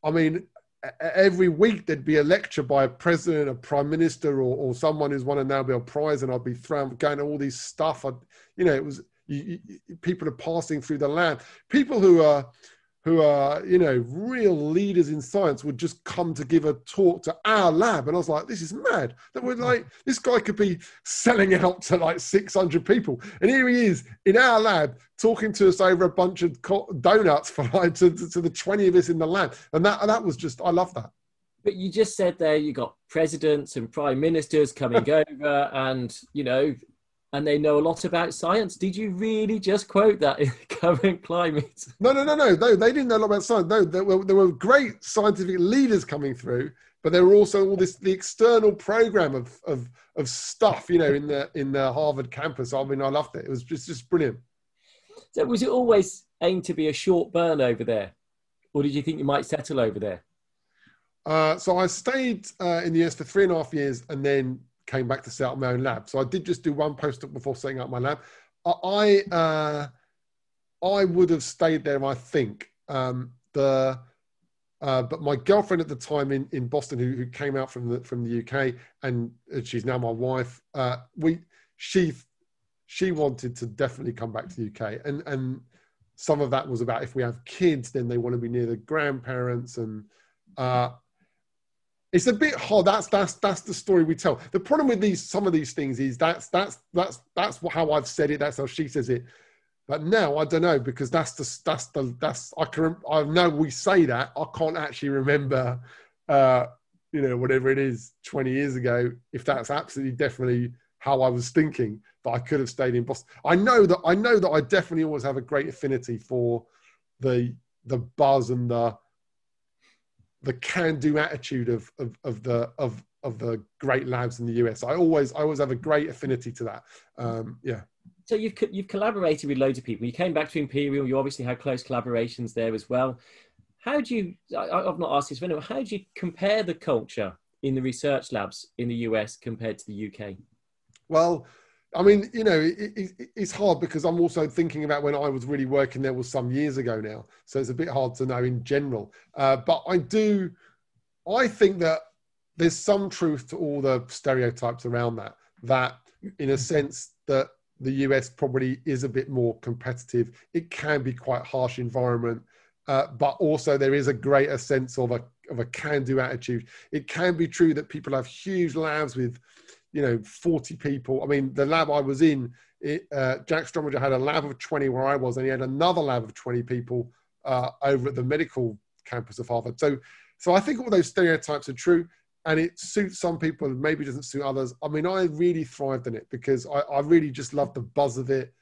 I mean, every week there'd be a lecture by a president, a prime minister, or, or someone who's won a Nobel Prize, and I'd be thrown, going to all these stuff. I'd, you know, it was you, you, people are passing through the lab. People who are, who are, you know, real leaders in science would just come to give a talk to our lab, and I was like, this is mad. That we're like, this guy could be selling out to like six hundred people, and here he is in our lab talking to us over a bunch of donuts for like to, to, to the twenty of us in the lab, and that that was just, I love that. But you just said there, you got presidents and prime ministers coming over, and you know, and they know a lot about science. Did you really just quote that in the current climate? No, no, no, no, no. They didn't know a lot about science. No, there were, there were great scientific leaders coming through, but there were also all this, the external program of, of, of stuff, you know, in the, in the Harvard campus. I mean, I loved it. It was just, just brilliant. So was it always aimed to be a short burn over there? Or did you think you might settle over there? Uh, so I stayed uh, in the U S for three and a half years and then came back to set up my own lab. So I did just do one postdoc before setting up my lab. I uh, I would have stayed there, I think. Um, the uh, but my girlfriend at the time in, in Boston, who, who came out from the from the U K, and she's now my wife. Uh, we she she wanted to definitely come back to the U K, and and some of that was about if we have kids, then they want to be near the grandparents and. Uh, It's a bit hard. That's that's that's the story we tell. The problem with these some of these things is that's that's that's that's how I've said it. That's how she says it. But now I don't know, because that's the that's the that's I can I know we say that. I can't actually remember, uh, you know, whatever it is twenty years ago. If that's absolutely definitely how I was thinking, that I could have stayed in Boston. I know that I know that I definitely always have a great affinity for the the buzz and the. the can-do attitude of, of, of the, of, of the great labs in the U S. I always, I always have a great affinity to that. Um, yeah. So you've, you've collaborated with loads of people. You came back to Imperial, you obviously had close collaborations there as well. How do you, I, I've not asked this, but how do you compare the culture in the research labs in the U S compared to the U K? Well, I mean, you know, it, it, it's hard because I'm also thinking about when I was really working there was some years ago now. So it's a bit hard to know in general. Uh, but I do, I think that there's some truth to all the stereotypes around that, that in a sense that the U S probably is a bit more competitive. It can be quite harsh environment, uh, but also there is a greater sense of a, of a can-do attitude. It can be true that people have huge labs with, you know, forty people. I mean, the lab I was in, it, uh, Jack Strominger had a lab of twenty where I was, and he had another lab of twenty people uh, over at the medical campus of Harvard. So, so I think all those stereotypes are true, and it suits some people and maybe doesn't suit others. I mean, I really thrived in it because I, I really just loved the buzz of it.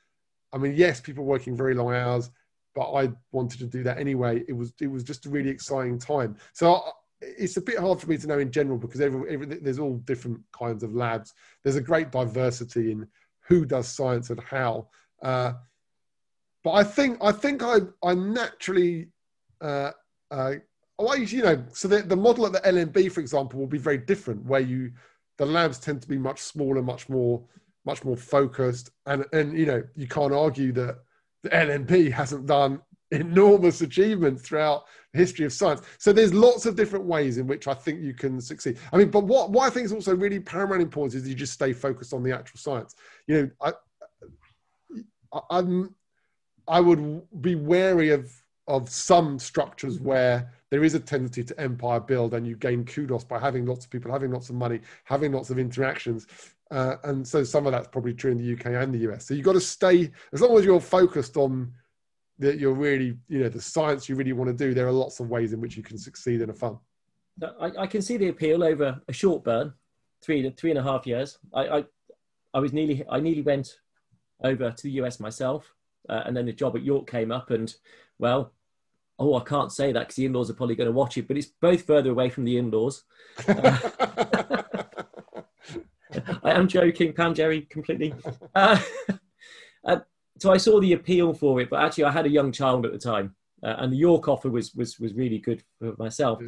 I mean, yes, people working very long hours, but I wanted to do that anyway. It was, it was just a really exciting time. So I, it's a bit hard for me to know in general because every, every, there's all different kinds of labs. There's a great diversity in who does science and how. Uh, but I think I think I, I naturally, uh, uh, I, you know, so the, the model at the L M B, for example, will be very different where you, the labs tend to be much smaller, much more, much more focused. And, and you know, you can't argue that the L M B hasn't done enormous achievements throughout the history of science. So there's lots of different ways in which I think you can succeed. I mean, but what, what I think is also really paramount importance is you just stay focused on the actual science. You know, I, I, I'm, I would be wary of, of some structures where there is a tendency to empire build and you gain kudos by having lots of people, having lots of money, having lots of interactions. Uh, and so some of that's probably true in the U K and the U S. So you've got to stay, as long as you're focused on that you're really, you know, the science you really want to do, there are lots of ways in which you can succeed in a fund. I, I can see the appeal over a short burn, three to three and a half years. I, I, I was nearly, I nearly went over to the U S myself, uh, and then the job at York came up, and well, oh, I can't say that because the in-laws are probably going to watch it, but it's both further away from the in-laws. Uh, I am joking, Pam, Jerry, completely. Uh, uh, So I saw the appeal for it, but actually I had a young child at the time, uh, and the York offer was, was, was really good for myself.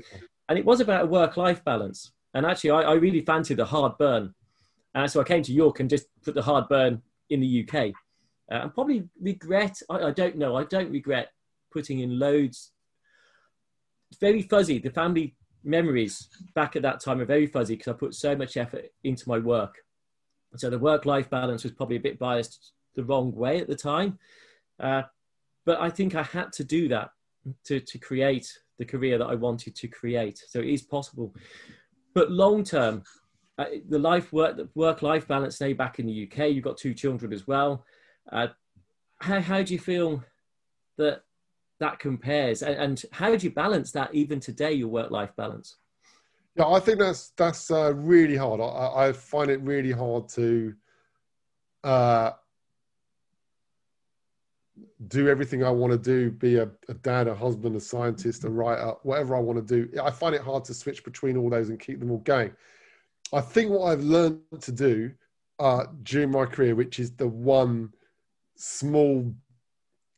And it was about a work-life balance. And actually I, I really fancied the hard burn. And so I came to York and just put the hard burn in the U K. Uh, and probably regret, I, I don't know, I don't regret putting in loads. It's very fuzzy. The family memories back at that time are very fuzzy because I put so much effort into my work. So the work-life balance was probably a bit biased the wrong way at the time, uh, but I think I had to do that to, to create the career that I wanted to create. So it is possible, but long term, uh, the life work work life balance. Now you're back in the U K, you've got two children as well. Uh, how how do you feel that that compares, and, and how do you balance that even today? Your work life balance. Yeah, I think that's that's uh, really hard. I, I find it really hard to. Uh, do everything I want to do, be a, a dad, a husband, a scientist, a writer, whatever I want to do. I find it hard to switch between all those and keep them all going. I think what I've learned to do uh, during my career, which is the one small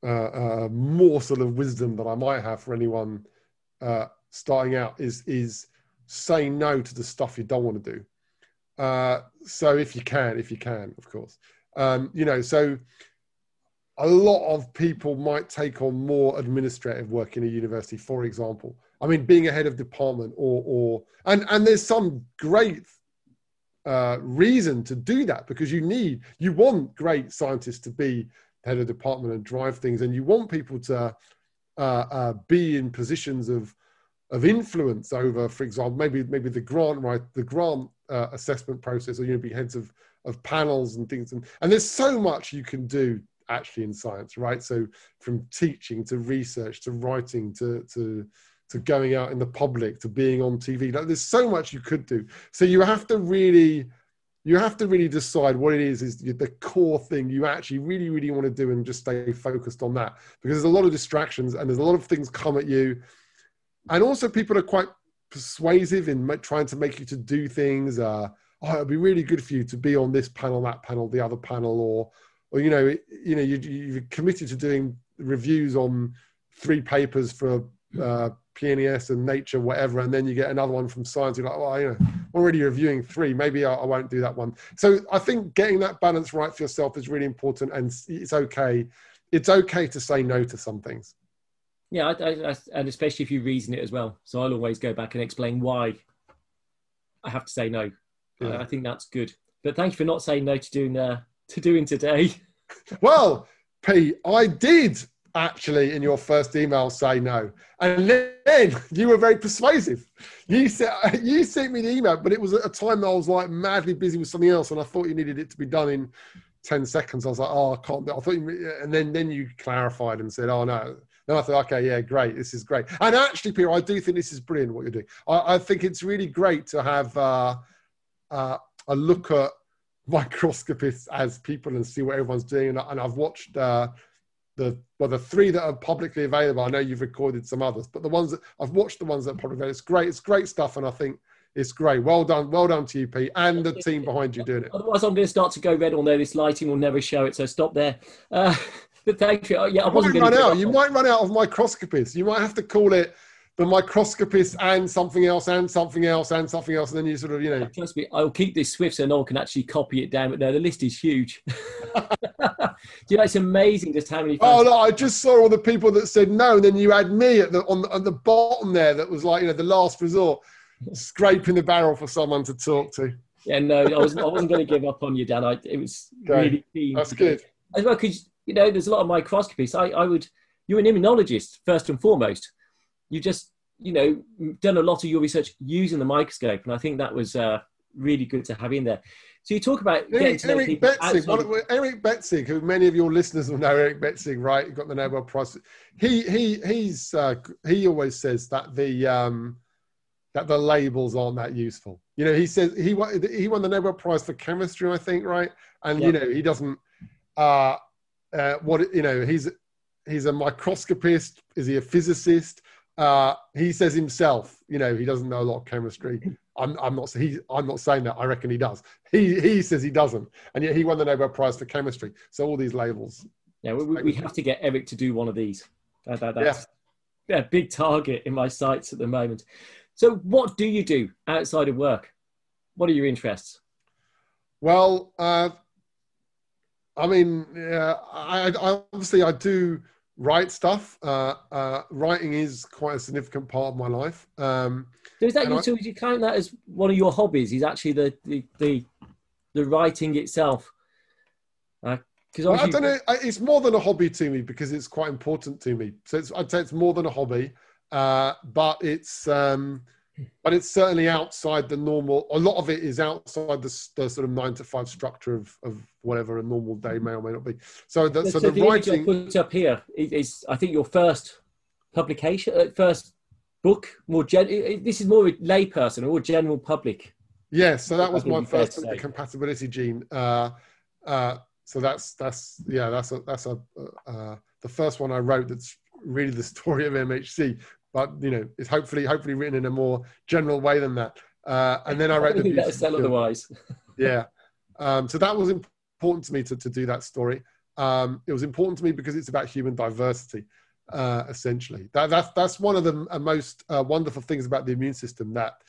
uh, uh, morsel of wisdom that I might have for anyone uh, starting out, is is say no to the stuff you don't want to do. Uh, so if you can, if you can, of course. Um, you know, so... A lot of people might take on more administrative work in a university, for example. I mean, being a head of department or, or and, and there's some great uh, reason to do that because you need, you want great scientists to be head of department and drive things. And you want people to uh, uh, be in positions of, of influence over, for example, maybe, maybe the grant, right, the grant uh, assessment process, or, you know, be heads of, of panels and things. And, and there's so much you can do actually in science, right? So from teaching to research to writing to to to going out in the public to being on T V, like there's so much you could do. So you have to really, you have to really decide what it is is the core thing you actually really really want to do and just stay focused on that, because there's a lot of distractions and there's a lot of things come at you, and also people are quite persuasive in trying to make you to do things. Uh, oh, it'd be really good for you to be on this panel, that panel, the other panel, or Or, you know, you know, you, you're committed to doing reviews on three papers for uh, P N E S and Nature, whatever, and then you get another one from Science. You're like, well, you know, I'm already reviewing three. Maybe I, I won't do that one. So I think getting that balance right for yourself is really important, and it's okay. It's okay to say no to some things. Yeah, I, I, I, and especially if you reason it as well. So I'll always go back and explain why I have to say no. Yeah. Uh, I think that's good. But thank you for not saying no to doing the... Uh, to doing today? Well, P, I did actually in your first email say no, and then you were very persuasive. You said, you sent me the email, but it was at a time that I was like madly busy with something else, and I thought you needed it to be done in ten seconds. I was like, oh, I can't do it. I thought you, and then then you clarified and said, oh no. Then I thought, okay, yeah, great, this is great. And actually, Peter, I do think this is brilliant what you're doing. I, I think it's really great to have uh, uh, a look at microscopists as people and see what everyone's doing. And, and I've watched uh, the, well, the three that are publicly available. I know you've recorded some others, but the ones that I've watched, the ones that are publicly available, it's great. It's great stuff. And I think it's great. Well done. Well done to you, Pete, and the team behind you doing it. Otherwise I'm going to start to go red, although this lighting will never show it. So stop there. Uh, but thank you. Yeah, I wasn't going to. You might run out of microscopists. You might have to call it the microscopists and something else and something else and something else. And then you sort of, you know. Trust me, I'll keep this swift so no one can actually copy it down. But no, the list is huge. you know, it's amazing just how many fans. Oh, no, I just saw all the people that said no, and then you had me at the, on the, at the bottom there that was like, you know, the last resort, scraping the barrel for someone to talk to. Yeah, no, I wasn't, I wasn't going to give up on you, Dan. I, it was okay. really keen. That's good. As well, because, you know, there's a lot of microscopists. I, I would, you're an immunologist, first and foremost. You just, you know, done a lot of your research using the microscope. And I think that was uh, really good to have in there. So you talk about Eric, Eric Betsig, of... Eric Betsig, who many of your listeners will know. Eric Betsig, right? He got the Nobel Prize. He he he's uh, he always says that the um, that the labels aren't that useful. You know, he says he won he won the Nobel Prize for chemistry, I think, right? And yeah. you know, he doesn't. Uh, uh, what you know, he's he's a microscopist. Is he a physicist? Uh, he says himself, you know, he doesn't know a lot of chemistry. I'm, I'm not. He, I'm not saying that. I reckon he does. He, he says he doesn't, and yet he won the Nobel Prize for chemistry. So all these labels. Yeah, we, we have to get Eric to do one of these. That, that, that's yeah. a big target in my sights at the moment. So, what do you do outside of work? What are your interests? Well, uh, I mean, uh, I, I obviously I do write stuff. Uh, uh, writing is quite a significant part of my life. Um, So is that you, so would you count that as one of your hobbies? Is actually the the the, the writing itself? Because uh, well, I don't know, it's more than a hobby to me because it's quite important to me. So it's, I'd say it's more than a hobby, uh, but it's um, but it's certainly outside the normal. A lot of it is outside the, the sort of nine to five structure of, of whatever a normal day may or may not be. So the, so, so the, the writing put up here is, is I think your first publication, first. book more gen this is more a layperson or general public. Yes, so that was my first book, the compatibility gene. Uh uh so that's that's yeah that's a, that's a uh the first one I wrote that's really the story of M H C, but you know it's hopefully hopefully written in a more general way than that. Uh and then I wrote the better sell otherwise. Yeah. Um so that was important to me to, to do that story. Um it was important to me because it's about human diversity. Uh, essentially, that, that's that's one of the uh, most uh, wonderful things about the immune system, that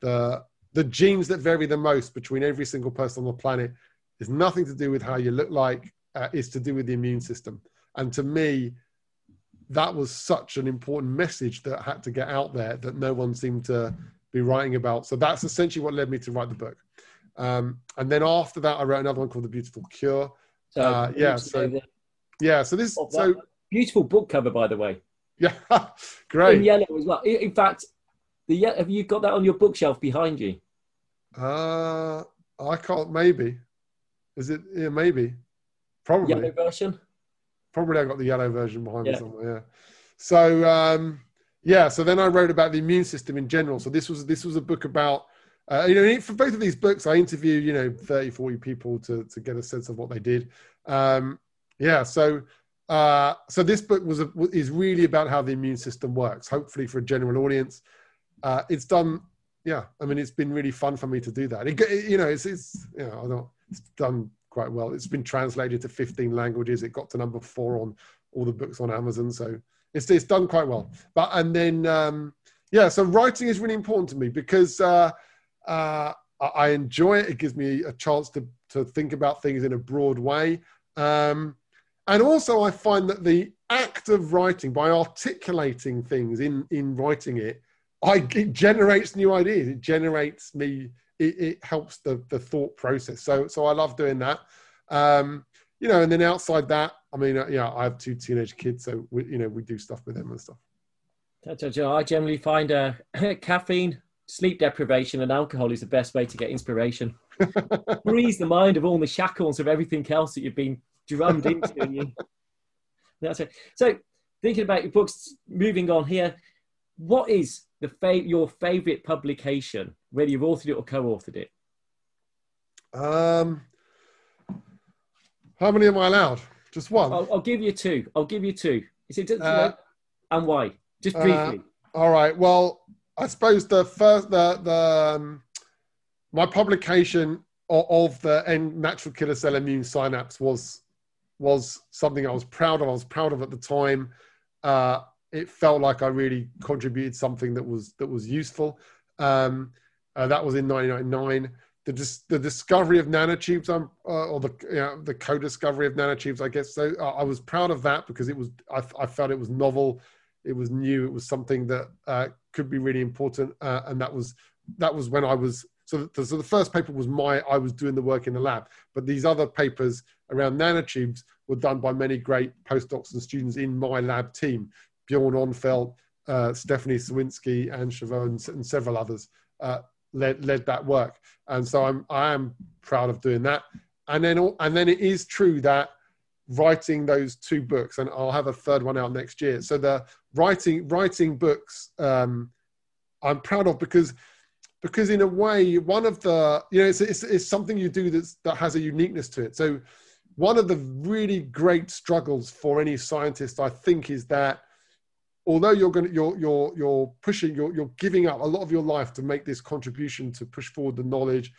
the the genes that vary the most between every single person on the planet is nothing to do with how you look like, uh, it's to do with the immune system. And to me, that was such an important message that I had to get out there that no one seemed to be writing about. So that's essentially what led me to write the book. Um, and then after that, I wrote another one called The Beautiful Cure. So, uh, yeah, so yeah, so this so. Beautiful book cover, by the way. Yeah, great. In yellow as well. In fact, the have you got that on your bookshelf behind you? Uh, I can't, maybe. Is it, yeah, maybe. Probably. Yellow version? Probably I got the yellow version behind yeah. me somewhere, yeah. So, um, yeah, so then I wrote about the immune system in general. So this was this was a book about, uh, you know, for both of these books, I interviewed, you know, thirty, forty people to, to get a sense of what they did. Um, yeah, so... Uh, so this book was a, is really about how the immune system works, hopefully for a general audience. Uh, it's done, yeah, I mean, it's been really fun for me to do that. It, it, you know, it's, it's, you know, I don't, it's done quite well. It's been translated to fifteen languages. It got to number four on all the books on Amazon. So it's, it's done quite well. But, and then, um, yeah, so writing is really important to me because uh, uh, I, I enjoy it. It gives me a chance to, to think about things in a broad way. Um, And also I find that the act of writing, by articulating things in, in writing it, I, it generates new ideas. It generates me, it, it helps the, the thought process. So so I love doing that. Um, you know, and then outside that, I mean, uh, yeah, I have two teenage kids. So, we, you know, we do stuff with them and stuff. I generally find uh, caffeine, sleep deprivation and alcohol is the best way to get inspiration. Frees the mind of all the shackles of everything else that you've been drummed into you. That's it. So, thinking about your books, moving on here, what is the fav- your favourite publication, whether you've authored it or co-authored it? Um, how many am I allowed? Just one. I'll, I'll give you two. I'll give you two. Is it just, uh, and why? Just briefly. Uh, all right. Well, I suppose the first, the the um, my publication of, of the N- natural killer cell immune synapse was. was something I was proud of. I was proud of at the time. Uh, it felt like I really contributed something that was that was useful. Um, uh, that was in nineteen ninety-nine. the, dis the discovery of nanotubes, um, uh, or the, you know, the co-discovery of nanotubes, I guess. So uh, I was proud of that because it was, I, I felt it was novel, it was new, it was something that uh, could be really important. Uh, and that was, that was when I was, so the, so the first paper was my, I was doing the work in the lab, but these other papers around nanotubes were done by many great postdocs and students in my lab team, Bjorn Onfelt, uh, Stephanie Sawinski, Anne Chavot, and, and several others. Uh, Led, led that work, and so I'm I am proud of doing that. And then all, and then it is true that writing those two books, and I'll have a third one out next year. So the writing writing books um, I'm proud of because because in a way one of the you know it's it's, it's something you do that's, that has a uniqueness to it. So one of the really great struggles for any scientist, I think, is that although you're going to, you're you're you're pushing, you're you're giving up a lot of your life to make this contribution to push forward the knowledge.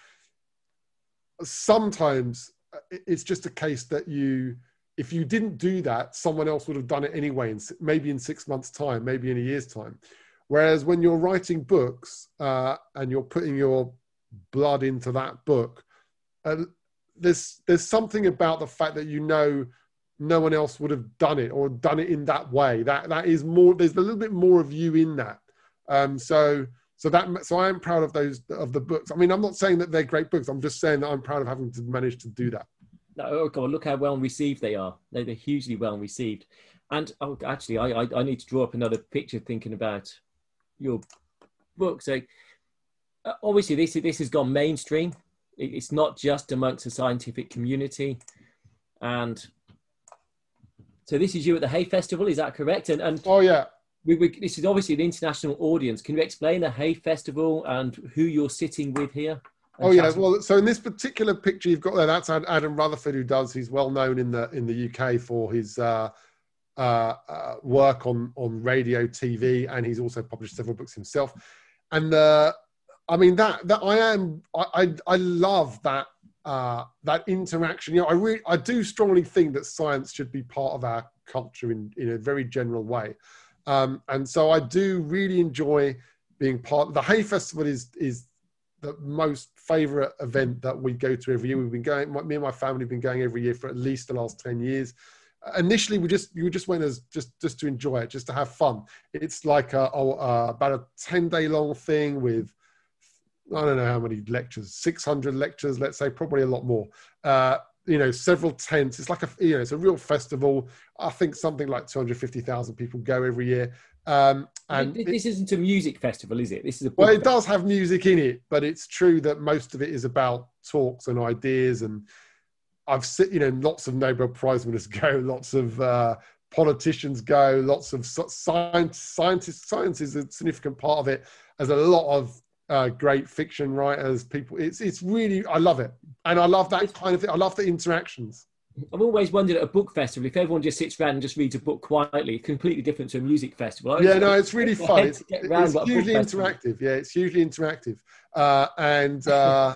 Sometimes it's just a case that you, if you didn't do that, someone else would have done it anyway, and maybe in six months' time, maybe in a year's time. Whereas when you're writing books uh, and you're putting your blood into that book, uh, there's there's something about the fact that you know no one else would have done it or done it in that way. That that is more. There's a little bit more of you in that. Um, so so that so I am proud of those of the books. I mean, I'm not saying that they're great books. I'm just saying that I'm proud of having to manage to do that. No, oh God, look how well received they are. They're hugely well received. And oh, actually, I, I I need to draw up another picture thinking about your book. So uh, obviously, this this has gone mainstream. It, it's not just amongst the scientific community, and so this is you at the Hay Festival, is that correct? And, and oh yeah, we, we, this is obviously an international audience. Can you explain the Hay Festival and who you're sitting with here? Oh yeah, well, so in this particular picture you've got there, that's Adam Rutherford, who does. He's well known in the in the U K for his uh, uh, uh, work on on radio, T V, and he's also published several books himself. And uh, I mean that that I am I I, I love that. Uh, that interaction, you know, I really, I do strongly think that science should be part of our culture in, in a very general way, um, and so I do really enjoy being part of the Hay Festival. Is is the most favourite event that we go to every year. We've been going, my, me and my family have been going every year for at least the last ten years. Uh, initially, we just we just went as just just to enjoy it, just to have fun. It's like a, a, a, about a ten day long thing with, I don't know how many lectures, six hundred lectures, let's say, probably a lot more, uh, you know, several tents. It's like a, you know, it's a real festival. I think something like two hundred fifty thousand people go every year. Um, and this it, isn't a music festival, is it? This is a well, it does have music in it, but it's true that most of it is about talks and ideas. And I've seen, you know, lots of Nobel Prize winners go, lots of uh, politicians go, lots of science, scientists, science is a significant part of it. There's a lot of Uh, great fiction writers, people. It's it's really, I love it, and I love that kind of thing. I love the interactions. I've always wondered at a book festival if everyone just sits around and just reads a book quietly. Completely different to a music festival. Yeah, no, it's really fun. It's, it's hugely interactive. Yeah, it's hugely interactive, uh, and uh,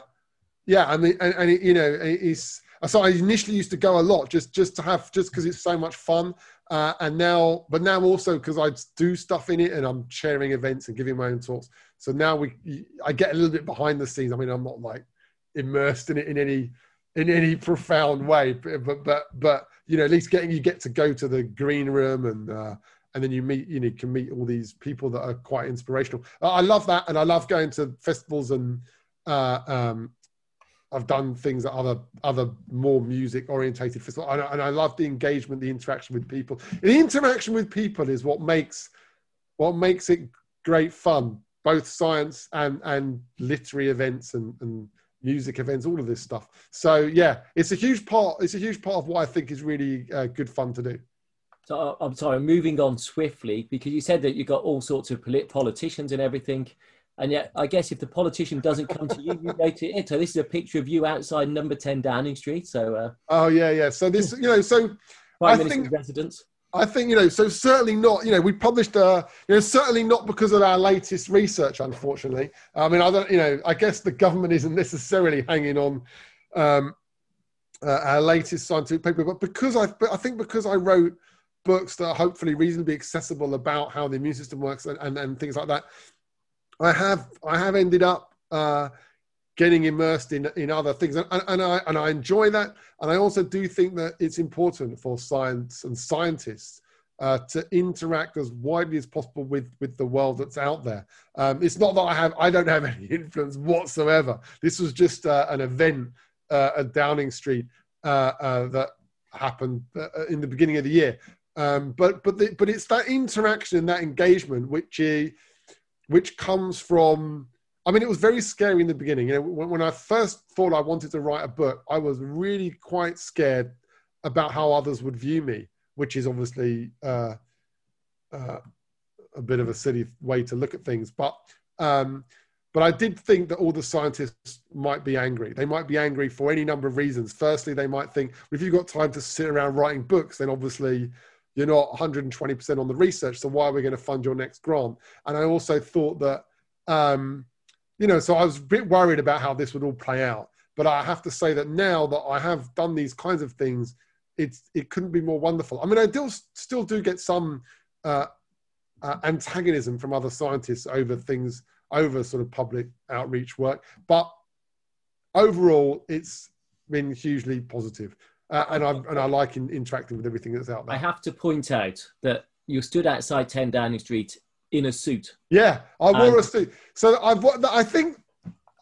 yeah, I mean, and, and it, you know, it's. So I initially used to go a lot just just to have just because it's so much fun, uh, and now, but now also because I do stuff in it and I'm chairing events and giving my own talks. So now we, I get a little bit behind the scenes. I mean, I'm not like immersed in it in any, in any profound way, but, but, but, but you know, at least getting, you get to go to the green room and, uh, and then you meet, you know, can meet all these people that are quite inspirational. I love that. And I love going to festivals and, uh, um, I've done things at other, other more music orientated festivals. And I, and I love the engagement, the interaction with people. The interaction with people is what makes, what makes it great fun. Both science and, and literary events and, and music events, all of this stuff. So yeah, it's a huge part. It's a huge part of what I think is really uh, good fun to do. So I'm sorry, moving on swiftly, because you said that you got all sorts of polit politicians and everything, and yet I guess if the politician doesn't come to you, you go to it. So this is a picture of you outside number ten Downing Street. So uh, oh yeah, yeah. So this, you know, so Prime Minister's residence. I think, you know, so certainly not, you know, we published, uh, you know, certainly not because of our latest research, unfortunately. I mean, I don't, you know, I guess the government isn't necessarily hanging on um, uh, our latest scientific paper, but because I, I think because I wrote books that are hopefully reasonably accessible about how the immune system works and, and, and things like that, I have, I have ended up uh, getting immersed in, in other things. And, and, I, and I enjoy that. And I also do think that it's important for science and scientists uh, to interact as widely as possible with, with the world that's out there. Um, it's not that I have, I don't have any influence whatsoever. This was just uh, an event uh, at Downing Street uh, uh, that happened uh, in the beginning of the year. Um, but but the, but it's that interaction and that engagement which is, which comes from, I mean, it was very scary in the beginning. You know, when, when I first thought I wanted to write a book, I was really quite scared about how others would view me, which is obviously uh, uh, a bit of a silly way to look at things. But um, but I did think that all the scientists might be angry. They might be angry for any number of reasons. Firstly, they might think, if you've got time to sit around writing books, then obviously you're not one hundred twenty percent on the research, so why are we going to fund your next grant? And I also thought that, um, you know, so I was a bit worried about how this would all play out. But I have to say that now that I have done these kinds of things, it's, it couldn't be more wonderful. I mean, I do, still do get some uh, uh, antagonism from other scientists over things, over sort of public outreach work. But overall, it's been hugely positive. Uh, and, I, and I like in, interacting with everything that's out there. I have to point out that you stood outside ten Downing Street in a suit. Yeah, I wore and... a suit. So I've, I think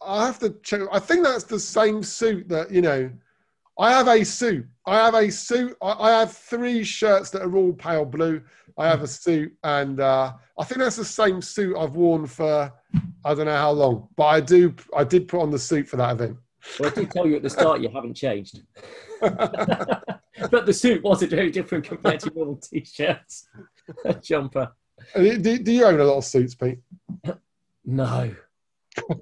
I have to check. I think that's the same suit that, you know, I have a suit. I have a suit. I, I have three shirts that are all pale blue. I have a suit. And uh, I think that's the same suit I've worn for, I don't know how long. But I do. I did put on the suit for that event. Well, I did tell you at the start you haven't changed. But the suit wasn't very different compared to your t-shirts and jumper. Do, do you own a lot of suits, Pete? No.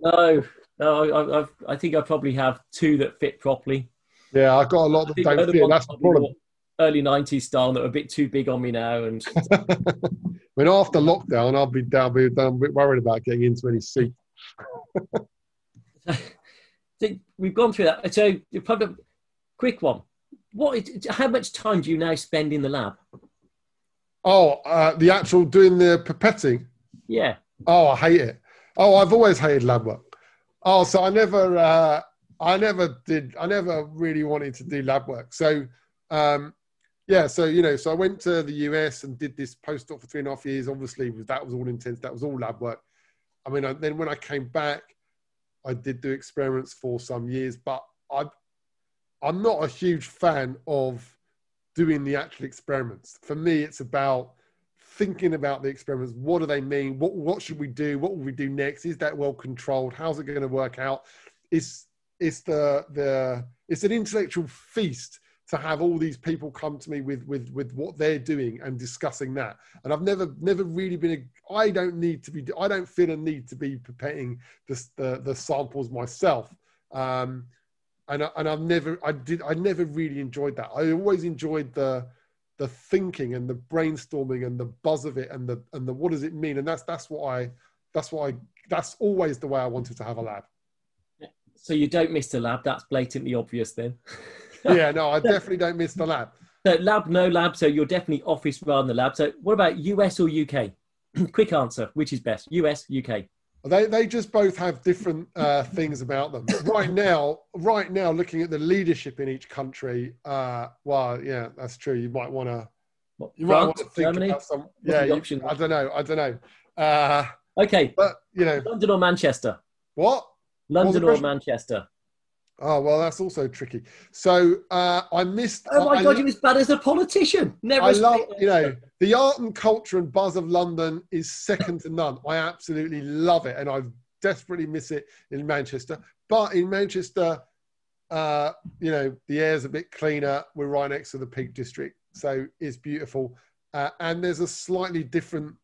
No. No, I, I've, I think I probably have two that fit properly. Yeah, I've got a lot that don't fit. That's the problem. Early nineties style that are a bit too big on me now. And when after lockdown, I'll be, I'll be a bit worried about getting into any suit. We've gone through that. So, probably, quick one. What? Is, how much time do you now spend in the lab? Oh, uh, the actual doing the pipetting? Yeah. Oh, I hate it. Oh, I've always hated lab work. Oh, so I never, uh, I never did, I never really wanted to do lab work. So, um, yeah, so, you know, so I went to the U S and did this postdoc for three and a half years. Obviously, that was all intense. That was all lab work. I mean, I, then when I came back, I did do experiments for some years, but I, I'm not a huge fan of doing the actual experiments. For me, it's about thinking about the experiments. What do they mean? What what should we do? What will we do next? Is that well controlled? How's it going to work out? It's it's the the it's an intellectual feast to have all these people come to me with with with what they're doing and discussing that. And I've never never really been a, I don't need to be I don't feel a need to be pipetting the the, the samples myself. Um, and I, and I've never I did I never really enjoyed that. I always enjoyed the the thinking and the brainstorming and the buzz of it and the and the what does it mean? And that's that's what I that's what I that's always the way I wanted to have a lab. So you don't miss the lab. That's blatantly obvious then. Yeah, no, I definitely don't miss the lab. So lab, no lab. So you're definitely office rather than the lab. So what about U S or U K? Quick answer, which is best? U S, U K? They they just both have different uh, things about them. Right now, right now, looking at the leadership in each country, uh, well, yeah, that's true. You might want to, you might want to think Germany? About some. Yeah, you, I don't know, I don't know. Uh, okay, but you know, London or Manchester? What? London or Manchester? Oh, well, that's also tricky. So uh, I missed... Oh, my I, God, I, you're as bad as a politician. Never. I love, you know, the art and culture and buzz of London is second to none. I absolutely love it, and I desperately miss it in Manchester. But in Manchester, uh, you know, the air's a bit cleaner. We're right next to the Peak District, so it's beautiful. Uh, and there's a slightly different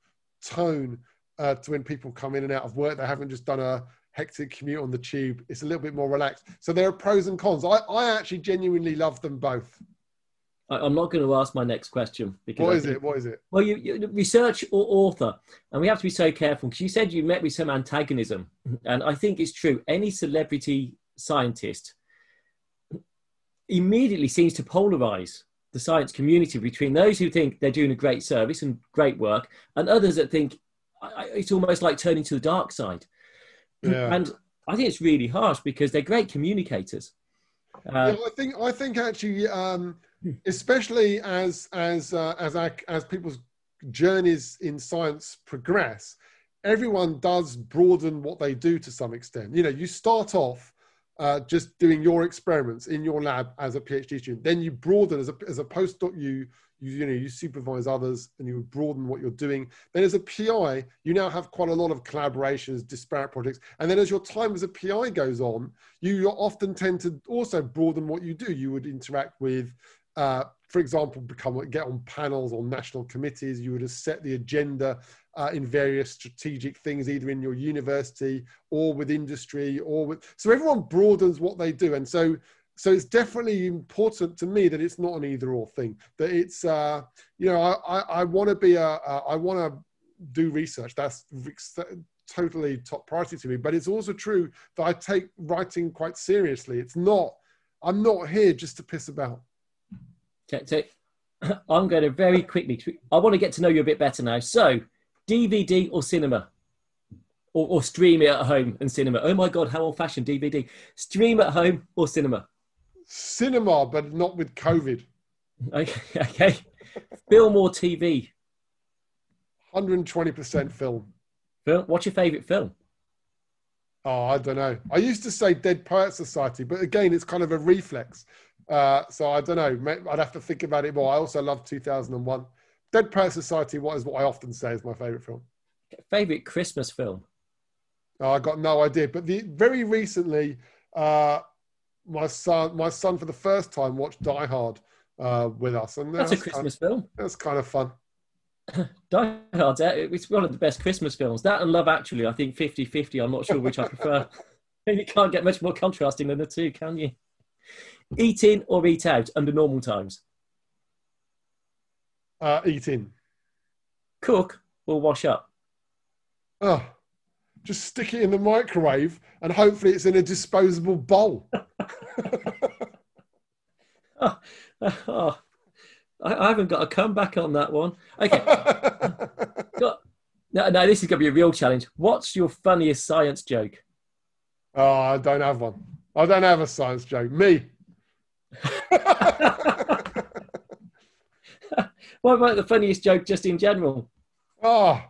tone uh, to when people come in and out of work. They haven't just done a... hectic commute on the tube. It's a little bit more relaxed. So there are pros and cons. I, I actually genuinely love them both. I, I'm not going to ask my next question. Because what is think, it? What is it? Well, you, you research or author, and we have to be so careful because you said you met with some antagonism, and I think it's true. Any celebrity scientist immediately seems to polarize the science community between those who think they're doing a great service and great work, and others that think I, it's almost like turning to the dark side. Yeah. And I think it's really harsh because they're great communicators. Uh, yeah, I think I think actually, um, especially as as uh, as our, as people's journeys in science progress, everyone does broaden what they do to some extent. You know, you start off uh, just doing your experiments in your lab as a PhD student. Then you broaden as a as a postdoc. You you you know you supervise others and you broaden what you're doing. Then as a P I, you now have quite a lot of collaborations, disparate projects. And then as your time as a P I goes on, you often tend to also broaden what you do. You would interact with, uh, for example, become get on panels or national committees. You would have set the agenda uh, in various strategic things, either in your university or with industry or with. So everyone broadens what they do, and so. So it's definitely important to me that it's not an either-or thing. That it's, uh, you know, I, I, I want to be a, uh, I want to do research. That's totally top priority to me. But it's also true that I take writing quite seriously. It's not, I'm not here just to piss about. Okay, so I'm going to very quickly, I want to get to know you a bit better now. So D V D or cinema? Or, or stream it at home and cinema? Oh my God, how old-fashioned. D V D. Stream at home or cinema? Cinema, but not with COVID. Okay, okay. Film or T V? one hundred twenty percent film. Film? What's your favourite film? Oh, I don't know. I used to say Dead Poets Society, but again, it's kind of a reflex. Uh, so I don't know. I'd have to think about it more. I also love two thousand one. Dead Poets Society what is what I often say is my favourite film. Favourite Christmas film? Oh, I got no idea. But the, very recently... Uh, My son, my son, for the first time, watched Die Hard uh, with us, and that's, that's a Christmas kind of, film. That's kind of fun. Die Hard, it's one of the best Christmas films. That and Love Actually, I think fifty-fifty. I'm not sure which I prefer. You can't get much more contrasting than the two, can you? Eat in or eat out under normal times? Uh, eat in. Cook or wash up? Oh, just stick it in the microwave, and hopefully it's in a disposable bowl. oh, oh, I haven't got a comeback on that one. Okay. no, no, this is going to be a real challenge. What's your funniest science joke? Oh, I don't have one. I don't have a science joke. Me. What about the funniest joke just in general? Oh,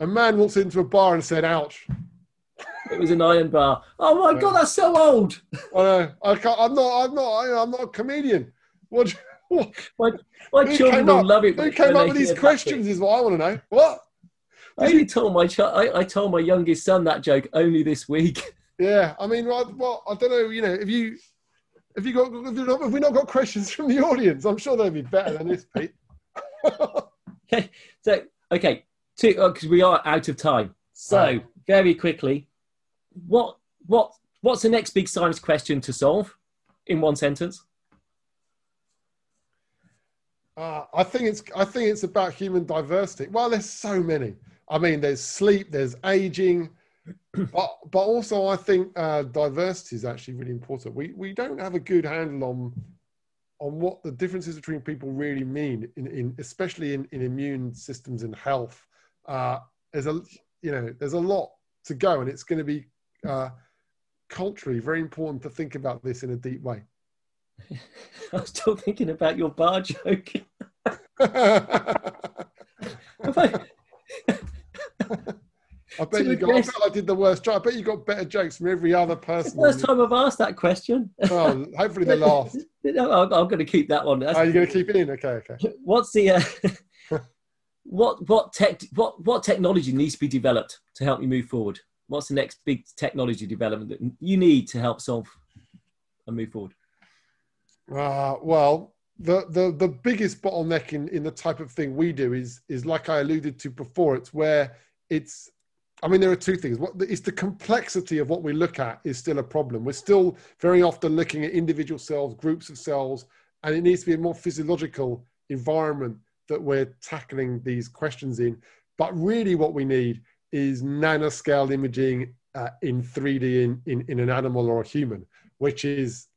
a man walks into a bar and said, ouch. It was an iron bar. Oh my God, that's so old. I know. I can't, I'm not. I'm not. I'm not a comedian. What? what? My, my children will love it. Who came up with these questions is what I want to know. What? I only told my ch- I, I told my youngest son that joke only this week. Yeah, I mean, well, well I don't know. You know, if you, if you got, if, not, if we not got questions from the audience, I'm sure they'd be better than this, Pete. okay. So okay, two because uh, we are out of time. So oh. very quickly. What what what's the next big science question to solve in one sentence? Uh, I think it's I think it's about human diversity. Well, there's so many. I mean, there's sleep, there's aging, but but also I think uh, diversity is actually really important. We we don't have a good handle on on what the differences between people really mean, in, in especially in, in immune systems and health. Uh, there's a you know there's a lot to go, and it's going to be. Uh, culturally very important to think about this in a deep way. I was still thinking about your bar joke. I, I bet you got, I, bet I did the worst joke. I bet you got better jokes from every other person. It's the first time I've asked that question. Oh, hopefully they laughed. No, I'm, I'm going to keep that one. That's, oh, you're going to keep it in? Okay, okay. What's the uh, what what tech what what technology needs to be developed to help you move forward? What's the next big technology development that you need to help solve and move forward? Uh, well, the, the, the biggest bottleneck in, in the type of thing we do is, is like I alluded to before, it's where it's, I mean, there are two things. What, it's the complexity of what we look at is still a problem. We're still very often looking at individual cells, groups of cells, and it needs to be a more physiological environment that we're tackling these questions in. But really what we need is nanoscale imaging uh, in three D in, in, in an animal or a human, which is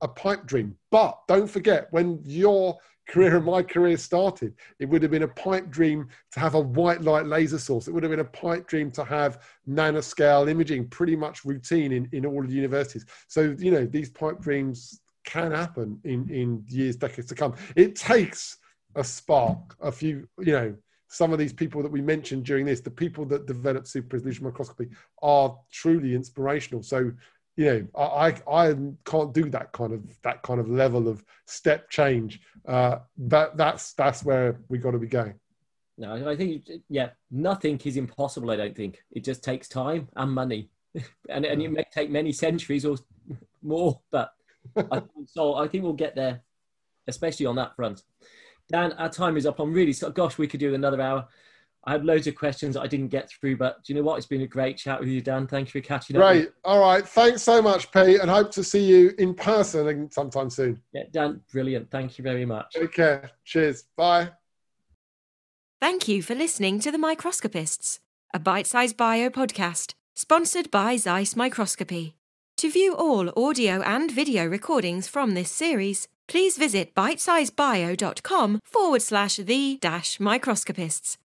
a pipe dream. But don't forget, when you're career and my career started. It would have been a pipe dream to have a white light laser source. It would have been a pipe dream to have nanoscale imaging pretty much routine in, in all the universities. So, you know, these pipe dreams can happen in, in years, decades to come. It takes a spark, a few, you know, some of these people that we mentioned during this, the people that developed super resolution microscopy are truly inspirational. So, you know, I, I, I can't do that kind of, that kind of level of step change. Uh, that that's, that's where we got to be going. No, I think, yeah, nothing is impossible. I don't think. It just takes time and money and, and it may take many centuries or more, but I think, so I think we'll get there, especially on that front. Dan, our time is up. I'm really sorry. Gosh, we could do another hour. I had loads of questions that I didn't get through, but do you know what? It's been a great chat with you, Dan. Thanks for catching up. Great. All right. Thanks so much, Pete, and hope to see you in person sometime soon. Yeah, Dan, brilliant. Thank you very much. Take care. Cheers. Bye. Thank you for listening to The Microscopists, a bite-sized bio podcast sponsored by Zeiss Microscopy. To view all audio and video recordings from this series, please visit bitesizebio.com forward slash the dash microscopists.